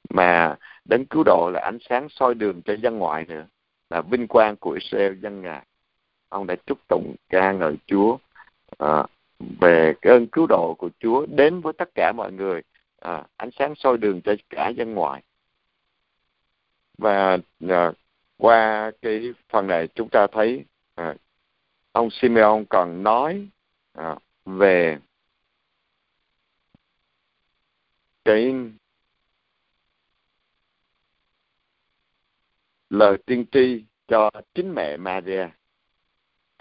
Mà đấng cứu độ là ánh sáng soi đường cho dân ngoại nữa, là vinh quang của Israel dân Ngài. Ông đã chúc tụng ca ngợi Chúa à, về cái ơn cứu độ của Chúa đến với tất cả mọi người, à, ánh sáng soi đường cho cả dân ngoại. Và à, qua cái phần này chúng ta thấy à, ông Simeon còn nói à, về cái lời tiên tri cho chính mẹ Maria.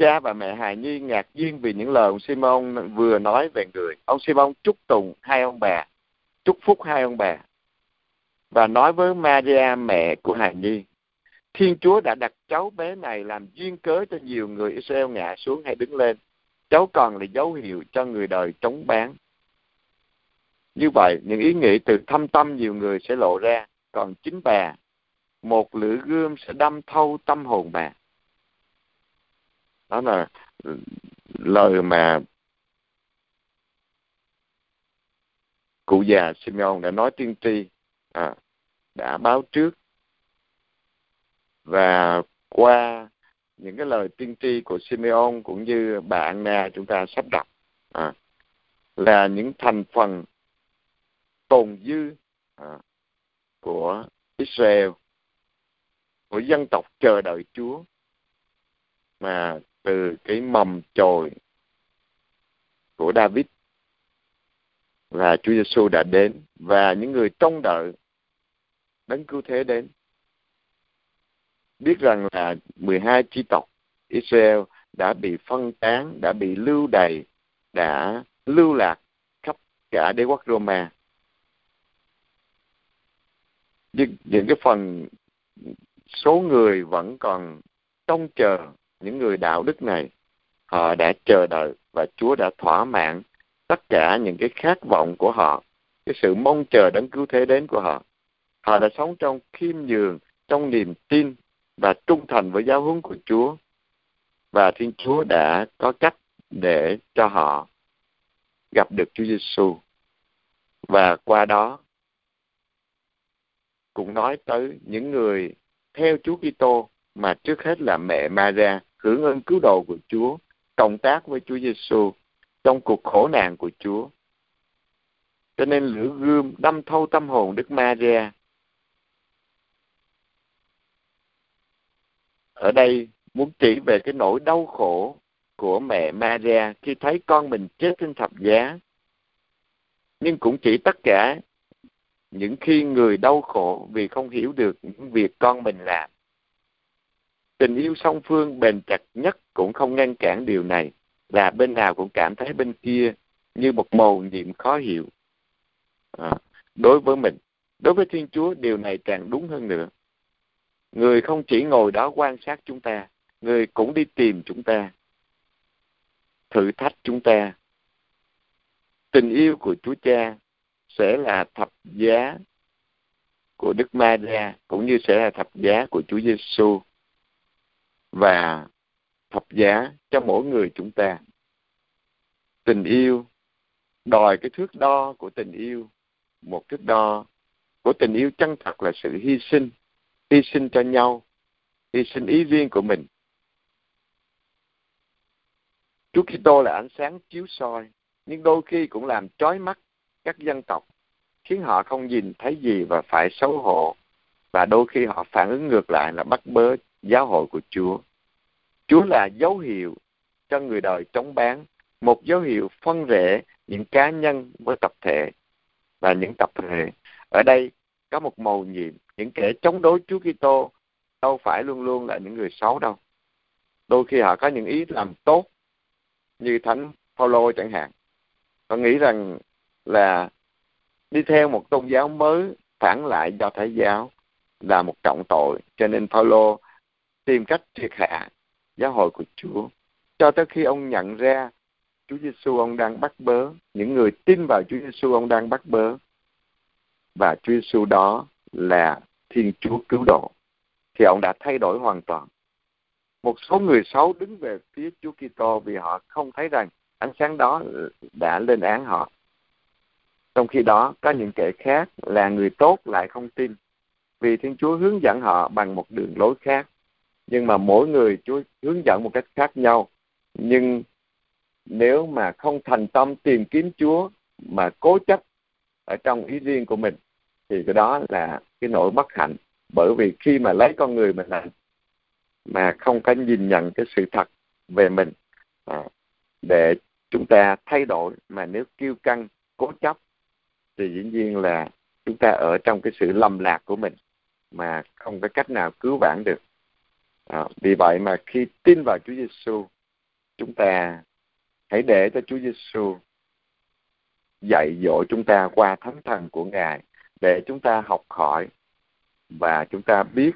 Cha và mẹ hài nhi ngạc nhiên vì những lời ông Simeon vừa nói về người. Ông Simeon chúc tụng hai ông bà, chúc phúc hai ông bà, và nói với Maria mẹ của hài nhi: Thiên Chúa đã đặt cháu bé này làm duyên cớ cho nhiều người Israel ngã xuống hay đứng lên. Cháu còn là dấu hiệu cho người đời chống bán. Như vậy, những ý nghĩ từ thâm tâm nhiều người sẽ lộ ra, còn chính bà, một lưỡi gươm sẽ đâm thâu tâm hồn bà. Đó là lời mà cụ già Simeon đã nói tiên tri, à, đã báo trước. Và qua những cái lời tiên tri của Simeon cũng như bà Anna chúng ta sắp đọc, à, là những thành phần tồn dư à, của Israel, của dân tộc chờ đợi Chúa, mà từ cái mầm chồi của David là Chúa Giêsu đã đến, và những người trông đợi đấng cứu thế đến. Biết rằng là mười hai chi tộc Israel đã bị phân tán, đã bị lưu đày, đã lưu lạc khắp cả đế quốc Roma. Nhưng những cái phần số người vẫn còn trông chờ những người đạo đức này, họ đã chờ đợi và Chúa đã thỏa mãn tất cả những cái khát vọng của họ, cái sự mong chờ đấng cứu thế đến của họ. Họ đã sống trong khiêm nhường, trong niềm tin và trung thành với giáo huấn của Chúa, và Thiên Chúa đã có cách để cho họ gặp được Chúa Giêsu. Và qua đó cũng nói tới những người theo Chúa Kitô, mà trước hết là mẹ Maria hưởng ơn cứu độ của Chúa, cộng tác với Chúa Giêsu trong cuộc khổ nạn của Chúa. Cho nên lưỡi gươm đâm thâu tâm hồn Đức Maria ở đây muốn chỉ về cái nỗi đau khổ của mẹ Maria khi thấy con mình chết trên thập giá, nhưng cũng chỉ tất cả những khi người đau khổ vì không hiểu được những việc con mình làm. Tình yêu song phương bền chặt nhất cũng không ngăn cản điều này, là bên nào cũng cảm thấy bên kia như một mầu nhiệm khó hiểu. À, đối với mình, đối với Thiên Chúa, điều này càng đúng hơn nữa. Người không chỉ ngồi đó quan sát chúng ta, người cũng đi tìm chúng ta, thử thách chúng ta. Tình yêu của Chúa Cha sẽ là thập giá của Đức Maria, cũng như sẽ là thập giá của Chúa Giêsu và thập giá cho mỗi người chúng ta. Tình yêu đòi cái thước đo của tình yêu, một thước đo của tình yêu chân thật là sự hy sinh, hy sinh cho nhau, hy sinh ý riêng của mình. Chúa Kitô là ánh sáng chiếu soi, nhưng đôi khi cũng làm chói mắt các dân tộc, khiến họ không nhìn thấy gì và phải xấu hổ, và đôi khi họ phản ứng ngược lại là bắt bớ giáo hội của Chúa. Chúa là dấu hiệu cho người đời chống bán, một dấu hiệu phân rẽ những cá nhân với tập thể, và những tập thể ở đây có một mầu nhiệm. Những kẻ chống đối Chúa Kitô đâu phải luôn luôn là những người xấu đâu. Đôi khi họ có những ý làm tốt, như Thánh Phaolô chẳng hạn. Họ nghĩ rằng là đi theo một tôn giáo mới phản lại Do Thái giáo là một trọng tội, cho nên Phaolô tìm cách triệt hạ giáo hội của Chúa, cho tới khi ông nhận ra Chúa Giêsu ông đang bắt bớ, những người tin vào Chúa Giêsu ông đang bắt bớ, và Chúa Giêsu đó là Thiên Chúa cứu độ, thì ông đã thay đổi hoàn toàn. Một số người xấu đứng về phía Chúa Kitô vì họ không thấy rằng ánh sáng đó đã lên án họ. Trong khi đó, có những kẻ khác là người tốt lại không tin, vì Thiên Chúa hướng dẫn họ bằng một đường lối khác. Nhưng mà mỗi người Chúa hướng dẫn một cách khác nhau. Nhưng nếu mà không thành tâm tìm kiếm Chúa mà cố chấp ở trong ý riêng của mình, thì cái đó là cái nỗi bất hạnh. Bởi vì khi mà lấy con người mình làm mà không có nhìn nhận cái sự thật về mình à, để chúng ta thay đổi, mà nếu kiêu căng, cố chấp, thì dĩ nhiên là chúng ta ở trong cái sự lầm lạc của mình mà không có cách nào cứu vãn được. À, vì vậy mà khi tin vào Chúa Giêsu, chúng ta hãy để cho Chúa Giêsu dạy dỗ chúng ta qua Thánh Thần của Ngài, để chúng ta học hỏi và chúng ta biết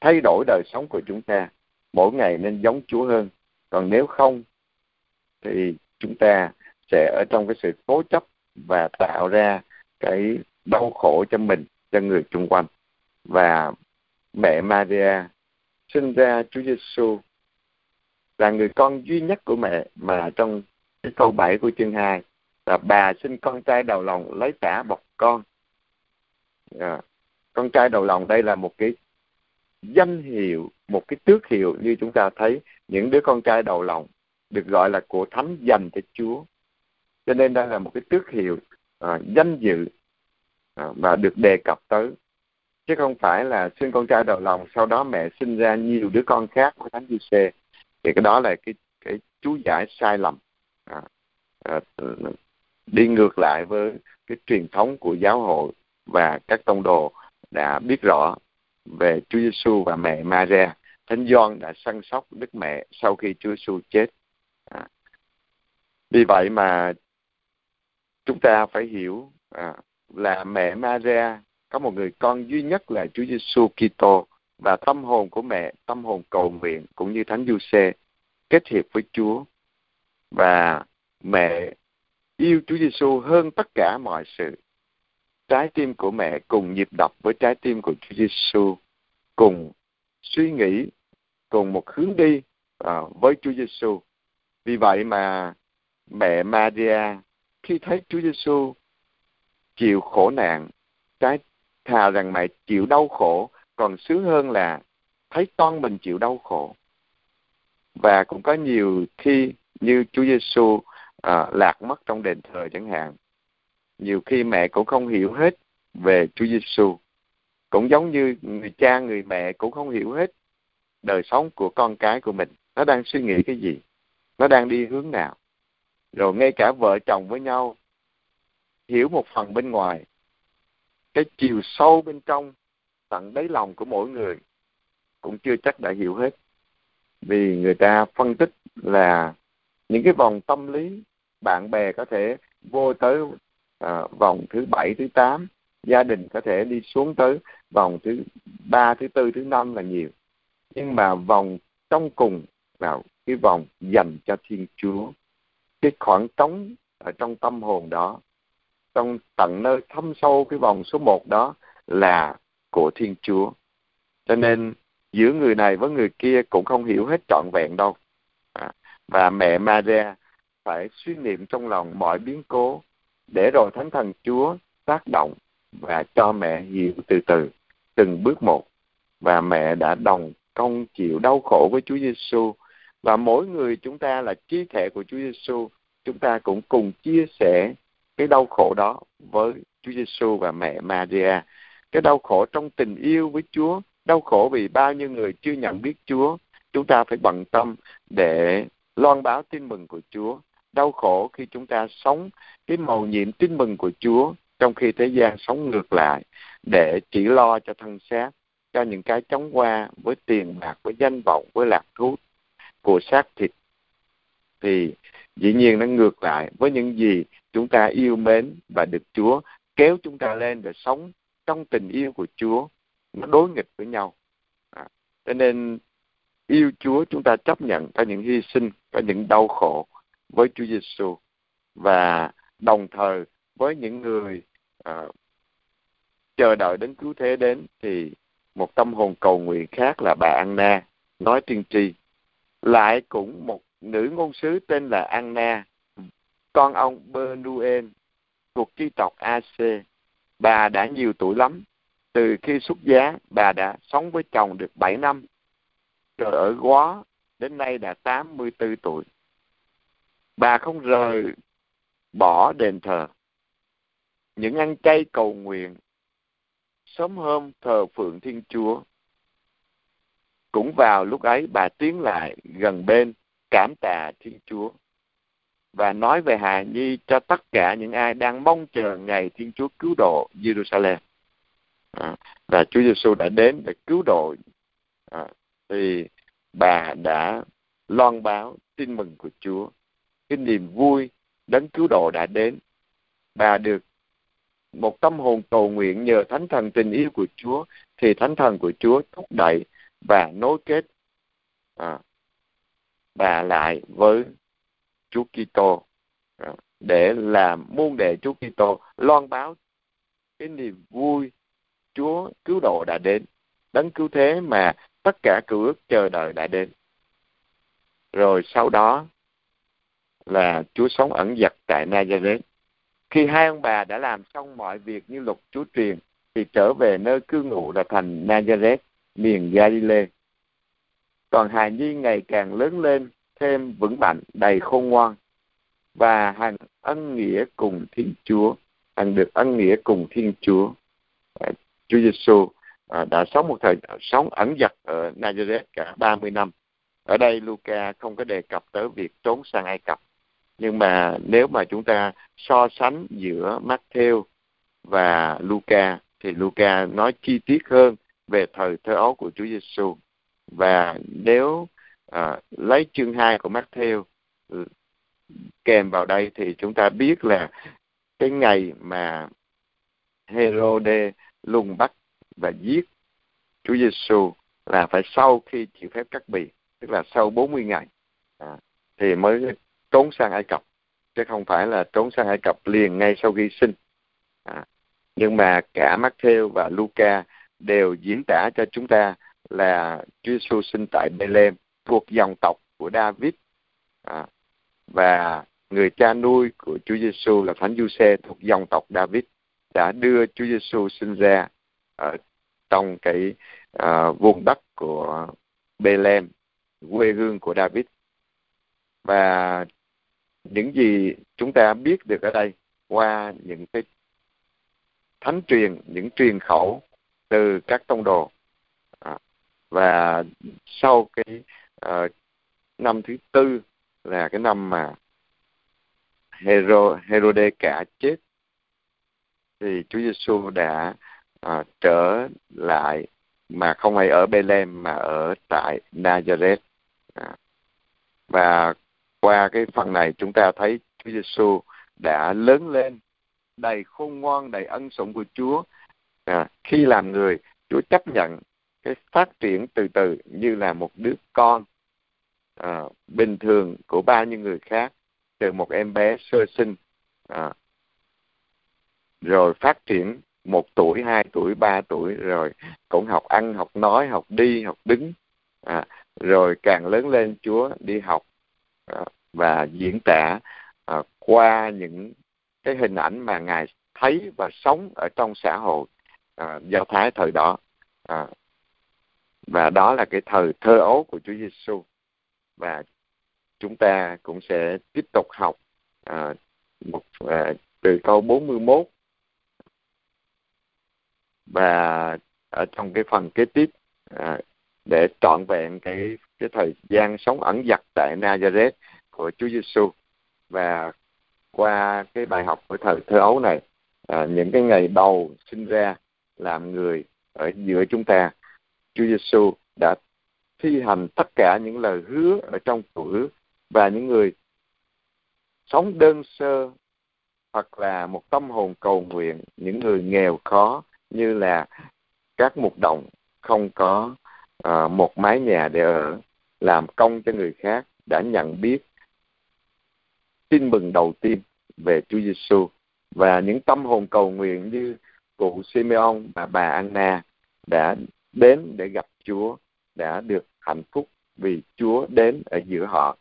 thay đổi đời sống của chúng ta. Mỗi ngày nên giống Chúa hơn. Còn nếu không thì chúng ta sẽ ở trong cái sự cố chấp và tạo ra cái đau khổ cho mình, cho người xung quanh. Và mẹ Maria sinh ra Chúa Giêsu là người con duy nhất của mẹ, mà trong cái câu bảy của chương hai là bà sinh con trai đầu lòng, lấy tã bọc con. À, con trai đầu lòng đây là một cái danh hiệu, một cái tước hiệu, như chúng ta thấy những đứa con trai đầu lòng được gọi là của Thánh dành cho Chúa. Cho nên đây là một cái tước hiệu, à, danh dự à, mà được đề cập tới. Chứ không phải là sinh con trai đầu lòng, sau đó mẹ sinh ra nhiều đứa con khác của Thánh Giuse. Thì cái đó là cái, cái chú giải sai lầm, à, à, đi ngược lại với cái truyền thống của giáo hội và các tông đồ đã biết rõ về Chúa Giêsu và mẹ Maria. Thánh Gioan đã săn sóc Đức Mẹ sau khi Chúa Giêsu chết. À, vì vậy mà chúng ta phải hiểu à, là mẹ Maria có một người con duy nhất là Chúa Giêsu Kitô, và tâm hồn của mẹ, tâm hồn cầu nguyện cũng như Thánh Giuse kết hiệp với Chúa, và mẹ yêu Chúa Giêsu hơn tất cả mọi sự. Trái tim của mẹ cùng nhịp đập với trái tim của Chúa Giêsu, cùng suy nghĩ, cùng một hướng đi à, với Chúa Giêsu. Vì vậy mà mẹ Maria khi thấy Chúa Giêsu chịu khổ nạn, trái thà rằng mẹ chịu đau khổ còn sướng hơn là thấy con mình chịu đau khổ. Và cũng có nhiều khi như Chúa Giêsu à, lạc mất trong đền thờ chẳng hạn, nhiều khi mẹ cũng không hiểu hết về Chúa Giêsu, cũng giống như người cha, người mẹ cũng không hiểu hết đời sống của con cái của mình, nó đang suy nghĩ cái gì, nó đang đi hướng nào. Rồi ngay cả vợ chồng với nhau hiểu một phần bên ngoài, cái chiều sâu bên trong, tận đáy lòng của mỗi người cũng chưa chắc đã hiểu hết. Vì người ta phân tích là những cái vòng tâm lý, bạn bè có thể vô tới à, vòng thứ bảy, thứ tám, gia đình có thể đi xuống tới vòng thứ ba, thứ tư, thứ năm là nhiều. Nhưng mà vòng trong cùng là cái vòng dành cho Thiên Chúa. Cái khoảng trống ở trong tâm hồn đó, trong tận nơi thâm sâu cái vòng số một đó là của Thiên Chúa. Cho nên giữa người này với người kia cũng không hiểu hết trọn vẹn đâu. À, và mẹ Maria phải suy niệm trong lòng mọi biến cố để rồi Thánh Thần Chúa tác động và cho mẹ hiểu từ từ, từng bước một. Và mẹ đã đồng công chịu đau khổ với Chúa Giêsu. Và mỗi người chúng ta là chi thể của Chúa Giêsu, chúng ta cũng cùng chia sẻ cái đau khổ đó với Chúa Giêsu và mẹ Maria. Cái đau khổ trong tình yêu với Chúa, đau khổ vì bao nhiêu người chưa nhận biết Chúa, chúng ta phải bận tâm để loan báo tin mừng của Chúa. Đau khổ khi chúng ta sống cái mầu nhiệm tin mừng của Chúa trong khi thế gian sống ngược lại, để chỉ lo cho thân xác, cho những cái chóng qua với tiền bạc, với danh vọng, với lạc thú của xác thịt. Thì dĩ nhiên nó ngược lại với những gì chúng ta yêu mến và được Chúa kéo chúng ta lên để sống trong tình yêu của Chúa. Nó đối nghịch với nhau. À, cho nên yêu Chúa, chúng ta chấp nhận có những hy sinh, có những đau khổ với Chúa Giêsu, và đồng thời với những người à, chờ đợi đến cứu thế đến, thì một tâm hồn cầu nguyện khác là bà Anna nói tiên tri. Lại cũng một nữ ngôn sứ tên là Anna, con ông Bernuen thuộc chi tộc a xê. Bà đã nhiều tuổi lắm. Từ khi xuất giá, bà đã sống với chồng được bảy năm, rồi ở Góa đến nay đã tám mươi tư tuổi. Bà không rời bỏ đền thờ. Những ăn chay cầu nguyện, sớm hôm thờ phượng Thiên Chúa. Cũng vào lúc ấy, bà tiến lại gần bên cảm tạ Thiên Chúa và nói về hài nhi cho tất cả những ai đang mong chờ ngày Thiên Chúa cứu độ Jerusalem. À, và Chúa Giêsu đã đến để cứu độ. À, thì bà đã loan báo tin mừng của Chúa, cái niềm vui đấng cứu độ đã đến. Bà được một tâm hồn cầu nguyện nhờ Thánh Thần tình yêu của Chúa, thì Thánh Thần của Chúa thúc đẩy và nối kết à, bà lại với Chúa Kitô à, để làm môn đệ Chúa Kitô, loan báo cái niềm vui Chúa cứu độ đã đến, đấng cứu thế mà tất cả cựu ước chờ đợi đã đến. Rồi sau đó là Chúa sống ẩn dật tại Nazareth. Khi hai ông bà đã làm xong mọi việc như luật Chúa truyền, thì trở về nơi cư ngụ là thành Nazareth, miền Galilee. Còn hài nhi ngày càng lớn lên, thêm vững mạnh, đầy khôn ngoan, và hằng ân nghĩa cùng Thiên Chúa, hằng được ân nghĩa cùng Thiên Chúa. Chúa Giêsu đã sống một thời sống ẩn dật ở Nazareth cả ba mươi năm. Ở đây Luca không có đề cập tới việc trốn sang Ai Cập. Nhưng mà nếu mà chúng ta so sánh giữa Matthew và Luca, thì Luca nói chi tiết hơn về thời thơ ấu của Chúa Giêsu. Và nếu à, lấy chương hai của Matthew kèm vào đây, thì chúng ta biết là cái ngày mà Herode lùng bắt và giết Chúa Giêsu là phải sau khi chịu phép cắt bì, tức là sau bốn mươi ngày à, thì mới trốn sang Ai Cập, chứ không phải là trốn sang Ai Cập liền ngay sau khi sinh. À, nhưng mà cả Matthew và Luca đều diễn tả cho chúng ta là Chúa Giêsu sinh tại Bêlem thuộc dòng tộc của David, à, và người cha nuôi của Chúa Giêsu là Thánh Giuse thuộc dòng tộc David đã đưa Chúa Giêsu sinh ra ở trong cái uh, vùng đất của Bethlehem, quê hương của David. Và những gì chúng ta biết được ở đây qua những cái thánh truyền, những truyền khẩu từ các tông đồ. À, và sau cái uh, năm thứ tư là cái năm mà Herode cả chết, thì Chúa Giêsu đã à, trở lại, mà không phải ở Bethlehem mà ở tại Nazareth. À, và qua cái phần này chúng ta thấy Chúa Giêsu đã lớn lên đầy khôn ngoan, đầy ân sủng của Chúa. À, khi làm người, Chúa chấp nhận cái phát triển từ từ như là một đứa con à, bình thường của bao nhiêu người khác, từ một em bé sơ sinh à, rồi phát triển một tuổi, hai tuổi, ba tuổi, rồi cũng học ăn, học nói, học đi, học đứng, à, rồi càng lớn lên Chúa đi học à, và diễn tả à, qua những cái hình ảnh mà Ngài thấy và sống ở trong xã hội à, Do Thái thời đó. À, và đó là cái thời thơ ấu của Chúa Giêsu, và chúng ta cũng sẽ tiếp tục học à, một, à, từ câu bốn mươi mốt và ở trong cái phần kế tiếp à, để trọn vẹn cái cái thời gian sống ẩn dật tại Nazareth của Chúa Giêsu. Và qua cái bài học của thời thơ ấu này, à, những cái ngày đầu sinh ra làm người ở giữa chúng ta, Chúa Giêsu đã thi hành tất cả những lời hứa ở trong Cựu Ước, và những người sống đơn sơ hoặc là một tâm hồn cầu nguyện, những người nghèo khó như là các mục đồng không có uh, một mái nhà để ở, làm công cho người khác, đã nhận biết tin mừng đầu tiên về Chúa Giêsu. Và những tâm hồn cầu nguyện như cụ Simeon và bà Anna đã đến để gặp Chúa, đã được hạnh phúc vì Chúa đến ở giữa họ,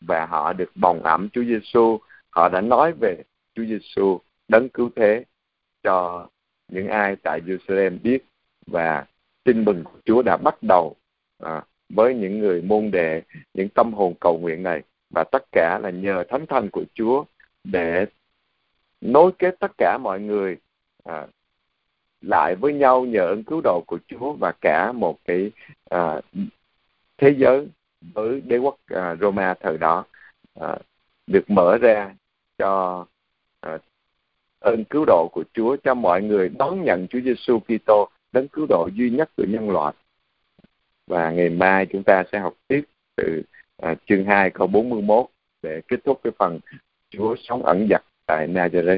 và họ được bồng ẵm Chúa Giêsu. Họ đã nói về Chúa Giêsu, đấng cứu thế, cho những ai tại Jerusalem biết, và tin mừng của Chúa đã bắt đầu à, với những người môn đệ, những tâm hồn cầu nguyện này, và tất cả là nhờ Thánh Thần của Chúa để nối kết tất cả mọi người à, lại với nhau nhờ ơn cứu độ của Chúa, và cả một cái à, thế giới với đế quốc à, Roma thời đó à, được mở ra cho à, ơn cứu độ của Chúa, cho mọi người đón nhận Chúa Giêsu Kitô, đấng cứu độ duy nhất của nhân loại. Và ngày mai chúng ta sẽ học tiếp từ à, chương hai câu bốn mươi mốt để kết thúc cái phần Chúa sống ẩn dật tại Nazareth.